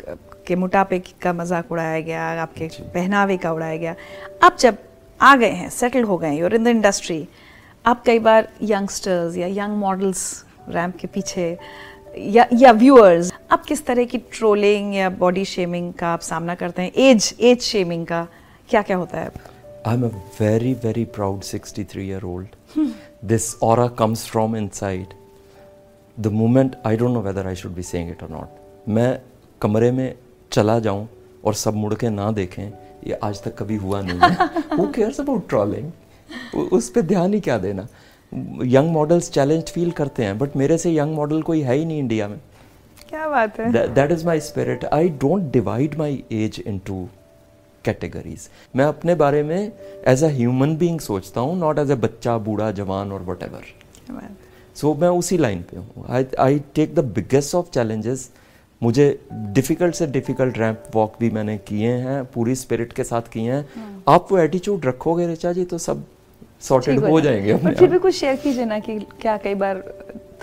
के मोटापे का मजाक उड़ाया गया, आपके पहनावे का उड़ाया गया. अब जब आ गए हैं, सेटल हो गए हैं, और इन द इंडस्ट्री, आप कई बार यंगस्टर्स या यंग मॉडल्स रैंप के पीछे या या व्यूअर्स, आप किस तरह की ट्रोलिंग या बॉडी शेमिंग का आप सामना करते हैं? एज एज शेमिंग का क्या क्या होता है? I am a very very proud sixty three year old. This aura comes from inside. The moment, I don't know whether I should be saying it or not, मैं कमरे में चला जाऊँ और सब मुड़ के ना देखें, ये आज तक कभी हुआ नहीं है. Who cares about trolling? उस पर ध्यान ही क्या देना. Young models challenged feel करते हैं, but मेरे से young model कोई है ही नहीं इंडिया में. क्या बात है. That, that is my spirit. I don't divide my age into categories. मैं अपने बारे में as a human being सोचता हूँ, not as a बच्चा, बूढ़ा, जवान और whatever. क्या बात है. सो so, मैं उसी लाइन पे हूँ. आई I take the biggest of challenges. मुझे डिफ़िकल्ट से डिफ़िकल्ट रैंप वॉक भी मैंने किए हैं, पूरी स्पिरिट के साथ किए हैं. hmm. आप वो एटीट्यूड रखोगे रिचा जी तो सब सॉर्टेड हो जाएंगे. और फिर भी कुछ शेयर कीजिए ना कि क्या कई बार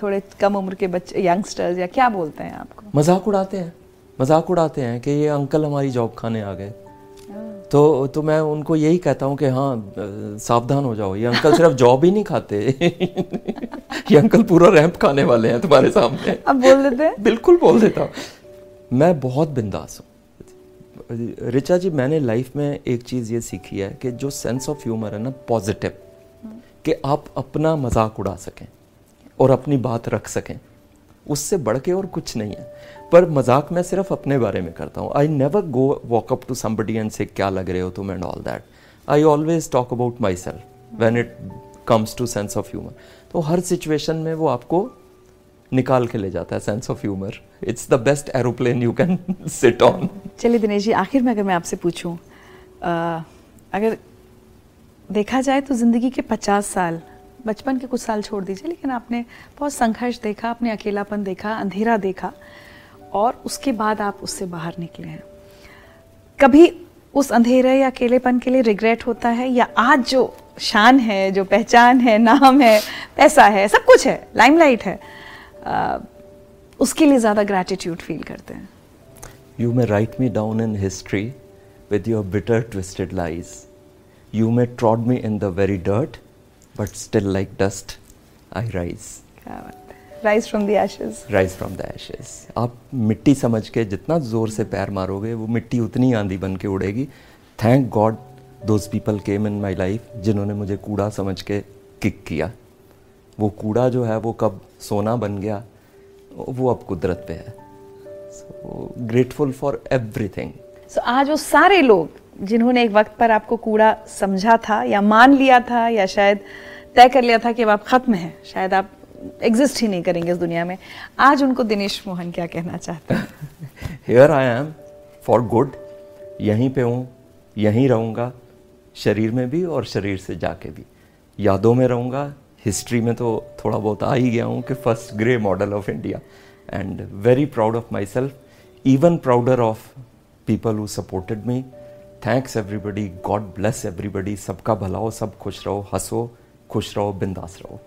थोड़े कम उम्र के बच्चे यंगस्टर्स या क्या बोलते हैं आपको? मजाक उड़ाते हैं, मजाक उड़ाते हैं कि ये अंकल हमारी जॉब खाने आ गए. hmm. तो तो मैं उनको यही कहता हूँ कि हाँ सावधान हो जाओ, ये अंकल सिर्फ जॉब ही नहीं खाते, ये अंकल पूरा रैंप खाने वाले हैं तुम्हारे सामने. अब बोल देते हैं? बिल्कुल बोल देता हूँ. मैं बहुत बिंदास हूँ रिचा जी. मैंने लाइफ में एक चीज़ ये सीखी है कि जो सेंस ऑफ ह्यूमर है ना, पॉजिटिव, कि आप अपना मजाक उड़ा सकें और अपनी बात रख सकें, उससे बढ़ के और कुछ नहीं है. पर मजाक मैं सिर्फ अपने बारे में करता हूँ. I never go walk up to somebody and से क्या लग रहे हो तुम and all that. I always talk about my self when it comes to sense of humour. तो हर सिचुएशन में वो आपको निकाल के ले जाता है sense of humour. It's the best aeroplane you can sit on. चलिए दिनेश जी, आखिर में अगर मैं आपसे पूछूं, अगर देखा जाए तो ज़िंदगी के पचास साल, बचपन के कुछ साल छोड़ दीजिए, लेकिन आपने बहुत संघर्ष देखा, आपने अकेलापन देखा, अंधेरा देखा, और उसके बाद आप उससे बाहर निकले हैं. कभी उस अंधेरे या अकेलेपन के लिए रिग्रेट होता है, या आज जो शान है, जो पहचान है, नाम है, पैसा है, सब कुछ है, लाइमलाइट है, आ, उसके लिए ज़्यादा ग्रैटिट्यूड फील करते हैं? You may right me down in history with your bitter twisted lies, you may trod me in the very dirt, but still like dust I rise. क्या बात है. Rise from the ashes. Rise from the ashes. आप मिट्टी समझ के जितना ज़ोर से पैर मारोगे वो मिट्टी उतनी आंधी बन के उड़ेगी. Thank god Those people came in my life जिन्होंने मुझे कूड़ा समझ के किक किया. वो कूड़ा जो है वो कब सोना बन गया वो अब कुदरत पे है. So grateful for everything. So आज वो सारे लोग जिन्होंने एक वक्त पर आपको कूड़ा समझा था या मान लिया था या शायद तय कर लिया था कि अब आप ख़त्म हैं, शायद आप एग्जिस्ट ही नहीं करेंगे इस दुनिया में, आज उनको दिनेश मोहन क्या कहना चाहते हैं? Here I am for good. यहीं पे हूँ, यहीं रहूँगा, शरीर में भी और शरीर से जाके भी. यादों में रहूँगा. हिस्ट्री में तो थोड़ा बहुत आ ही गया हूँ कि first grey model of India. And very proud of myself, even prouder of people who supported me. Thanks everybody. God bless everybody. सबका भला हो, सब खुश रहो, हंसो, खुश रहो, बिंदास रहो.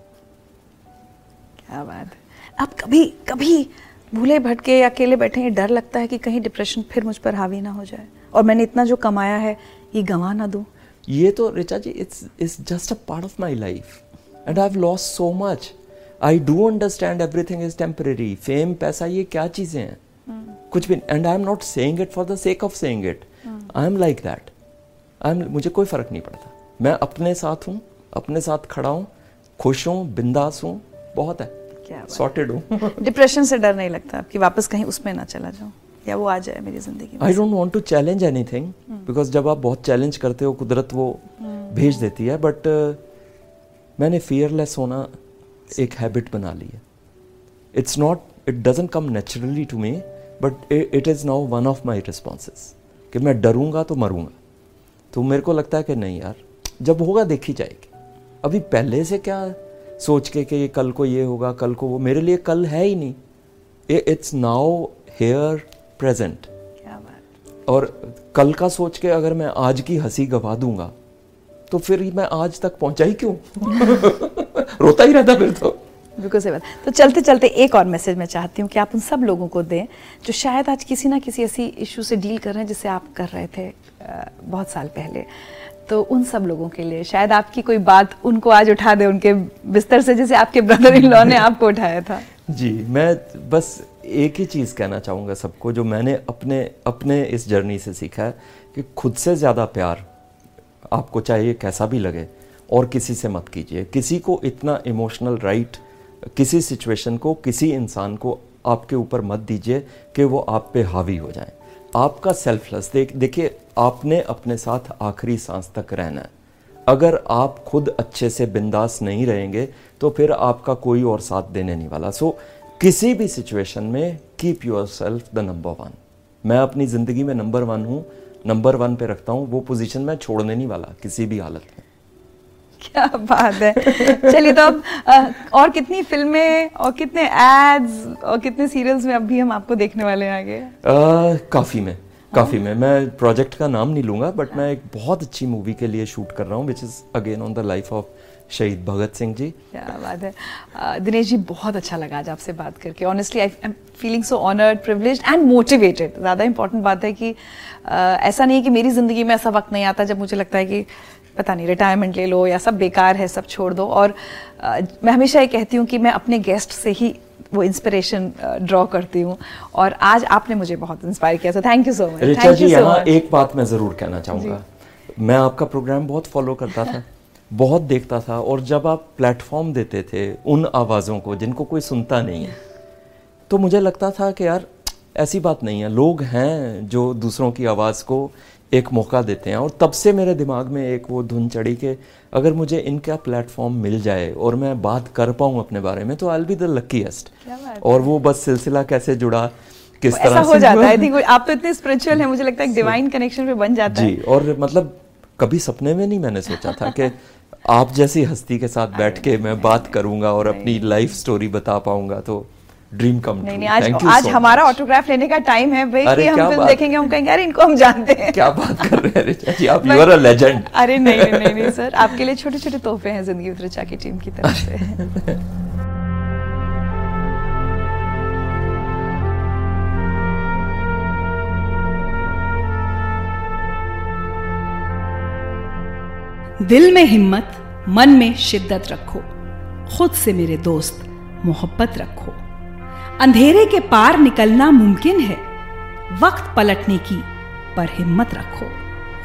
क्या बात है. आप कभी कभी भूले भटके या अकेले बैठे ये डर लगता है कि कहीं डिप्रेशन फिर मुझ पर हावी ना हो जाए और मैंने इतना जो कमाया है ये गंवा ना दूँ? ये तो Richa ji it's it's just a part of my life. and I've lost so much. I do understand everything is temporary. Fame, paisa, ये क्या चीज़ें हैं? कुछ भी. And I'm not saying it for the sake of saying it. I'm like that. I'm मुझे कोई फर्क नहीं पड़ता. मैं अपने साथ हूँ, अपने साथ खड़ा हूँ, खुश हूँ, बिंदास हूँ, बहुत है. क्या बात? Sorted हूँ. Depression से डर नहीं लगता कि वापस कहीं उसमें ना चला जाऊँ. या वो आ जाए मेरी जिंदगी में. I don't want to challenge anything because जब आप बहुत challenge करते हो कुदरत वो भेज देती है. But मैंने fearless होना एक हैबिट बना ली है. It's not, it doesn't come naturally to me, but it is now one of my responses. कि मैं डरूंगा तो मरूंगा. तो मेरे को लगता है कि नहीं यार, जब होगा देखी जाएगी. अभी पहले से क्या सोच के कि ये कल को ये होगा, कल को वो, मेरे लिए कल है ही नहीं. It's now here present. और कल का सोच के अगर मैं आज की हंसी गवा दूंगा तो फिर मैं आज तक पहुंचा ही क्यों? रोता ही रहता फिर तो. बिल्कुल सही बात. तो चलते चलते एक और मैसेज मैं चाहती हूँ कि आप उन सब लोगों को दें जो शायद आज किसी ना किसी ऐसी इशू से डील कर रहे हैं जिससे आप कर रहे थे बहुत साल पहले. तो उन सब लोगों के लिए शायद आपकी कोई बात उनको आज उठा दे उनके बिस्तर से, जैसे आपके ब्रदर इन लॉ ने आपको उठाया था. जी, मैं बस एक ही चीज़ कहना चाहूँगा सबको, जो मैंने अपने अपने इस जर्नी से सीखा है कि खुद से ज़्यादा प्यार आपको चाहिए कैसा भी लगे, और किसी से मत कीजिए. किसी को इतना इमोशनल राइट, किसी सिचुएशन को, किसी इंसान को आपके ऊपर मत दीजिए कि वो आप पे हावी हो जाए. आपका सेल्फलेस, देख देखिए आपने अपने साथ आखिरी सांस तक रहना है. अगर आप खुद अच्छे से बिंदास नहीं रहेंगे तो फिर आपका कोई और साथ देने नहीं वाला. सो so, किसी भी सिचुएशन में keep yourself the number one. मैं अपनी ज़िंदगी में नंबर वन हूँ, नंबर वन पे रखता हूँ. वो पोजीशन मैं छोड़ने नहीं वाला किसी भी हालत में. क्या बात है. चलिए तो अब आ, और कितनी फिल्में और कितने एड्स और कितने सीरियल्स में अभी हम आपको देखने वाले हैं आगे? आ, काफ़ी में काफ़ी में मैं प्रोजेक्ट का नाम नहीं लूँगा, बट मैं एक बहुत अच्छी मूवी के लिए शूट कर रहा हूँ which is again on the life of शहीद भगत सिंह जी. क्या बात है. दिनेश जी, बहुत अच्छा लगा आज आपसे बात करके. Honestly I am feeling so honoured, privileged and motivated. ज़्यादा इंपॉर्टेंट बात है कि uh, ऐसा नहीं है कि मेरी ज़िंदगी में ऐसा वक्त नहीं आता जब मुझे लगता है कि पता नहीं रिटायरमेंट ले लो या सब बेकार है, सब छोड़ दो. और uh, मैं हमेशा ये कहती हूँ कि मैं अपने गेस्ट से ही वो इंस्पिरेशन ड्रॉ करती हूँ, और आज आपने मुझे बहुत इंस्पायर किया. So thank you so much. Richa जी, यहाँ एक बात मैं ज़रूर कहना चाहूँगा. मैं आपका प्रोग्राम बहुत फॉलो करता था, बहुत देखता था, और जब आप प्लेटफॉर्म देते थे उन आवाज़ों को जिनको कोई सुनता नहीं है, तो मुझे लगता था कि यार ऐसी बात नहीं है, लोग हैं जो दूसरों की आवाज़ को एक मौका देते हैं. और तब से मेरे दिमाग में एक वो धुन चढ़ी कि अगर मुझे इनका प्लेटफॉर्म मिल जाए और मैं बात कर पाऊँ अपने बारे में तो आई विल बी द लकीएस्ट. और वो बस सिलसिला कैसे जुड़ा, किस तरह से हो जाता है. आप तो इतने स्पिरिचुअल हैं, मुझे लगता है एक डिवाइन कनेक्शन पे बन जाता है. जी, और मतलब कभी सपने में नहीं मैंने सोचा था कि आप जैसी हस्ती के साथ बैठ के मैं बात करूंगा और अपनी लाइफ स्टोरी बता पाऊंगा. तो ड्रीम कम ट्रू. नहीं, आज आज हमारा ऑटोग्राफ लेने का टाइम है भाई कि हम फिल्म देखेंगे, हम कहेंगे अरे इनको हम जानते हैं. क्या बात कर रहे हैं रिचा जी, आप यू आर अ लेजेंड. अरे नहीं नहीं नहीं सर, आपके लिए छोटे छोटे तोहफे हैं जिंदगी विद रिचा की टीम की तरफ से. दिल में हिम्मत, मन में शिद्दत रखो, खुद से मेरे दोस्त मोहब्बत रखो. अंधेरे के पार निकलना मुमकिन है, वक्त पलटने की पर हिम्मत रखो.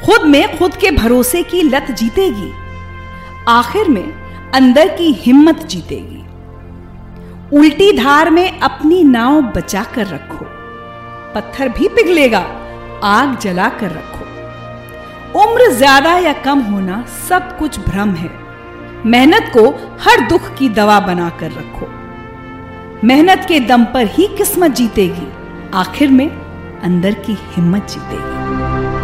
खुद में खुद के भरोसे की लत जीतेगी, आखिर में अंदर की हिम्मत जीतेगी. उल्टी धार में अपनी नाव बचा कर रखो, पत्थर भी पिघलेगा, आग जला कर रखो. उम्र ज्यादा या कम होना सब कुछ भ्रम है, मेहनत को हर दुख की दवा बना कर रखो. मेहनत के दम पर ही किस्मत जीतेगी, आखिर में अंदर की हिम्मत जीतेगी.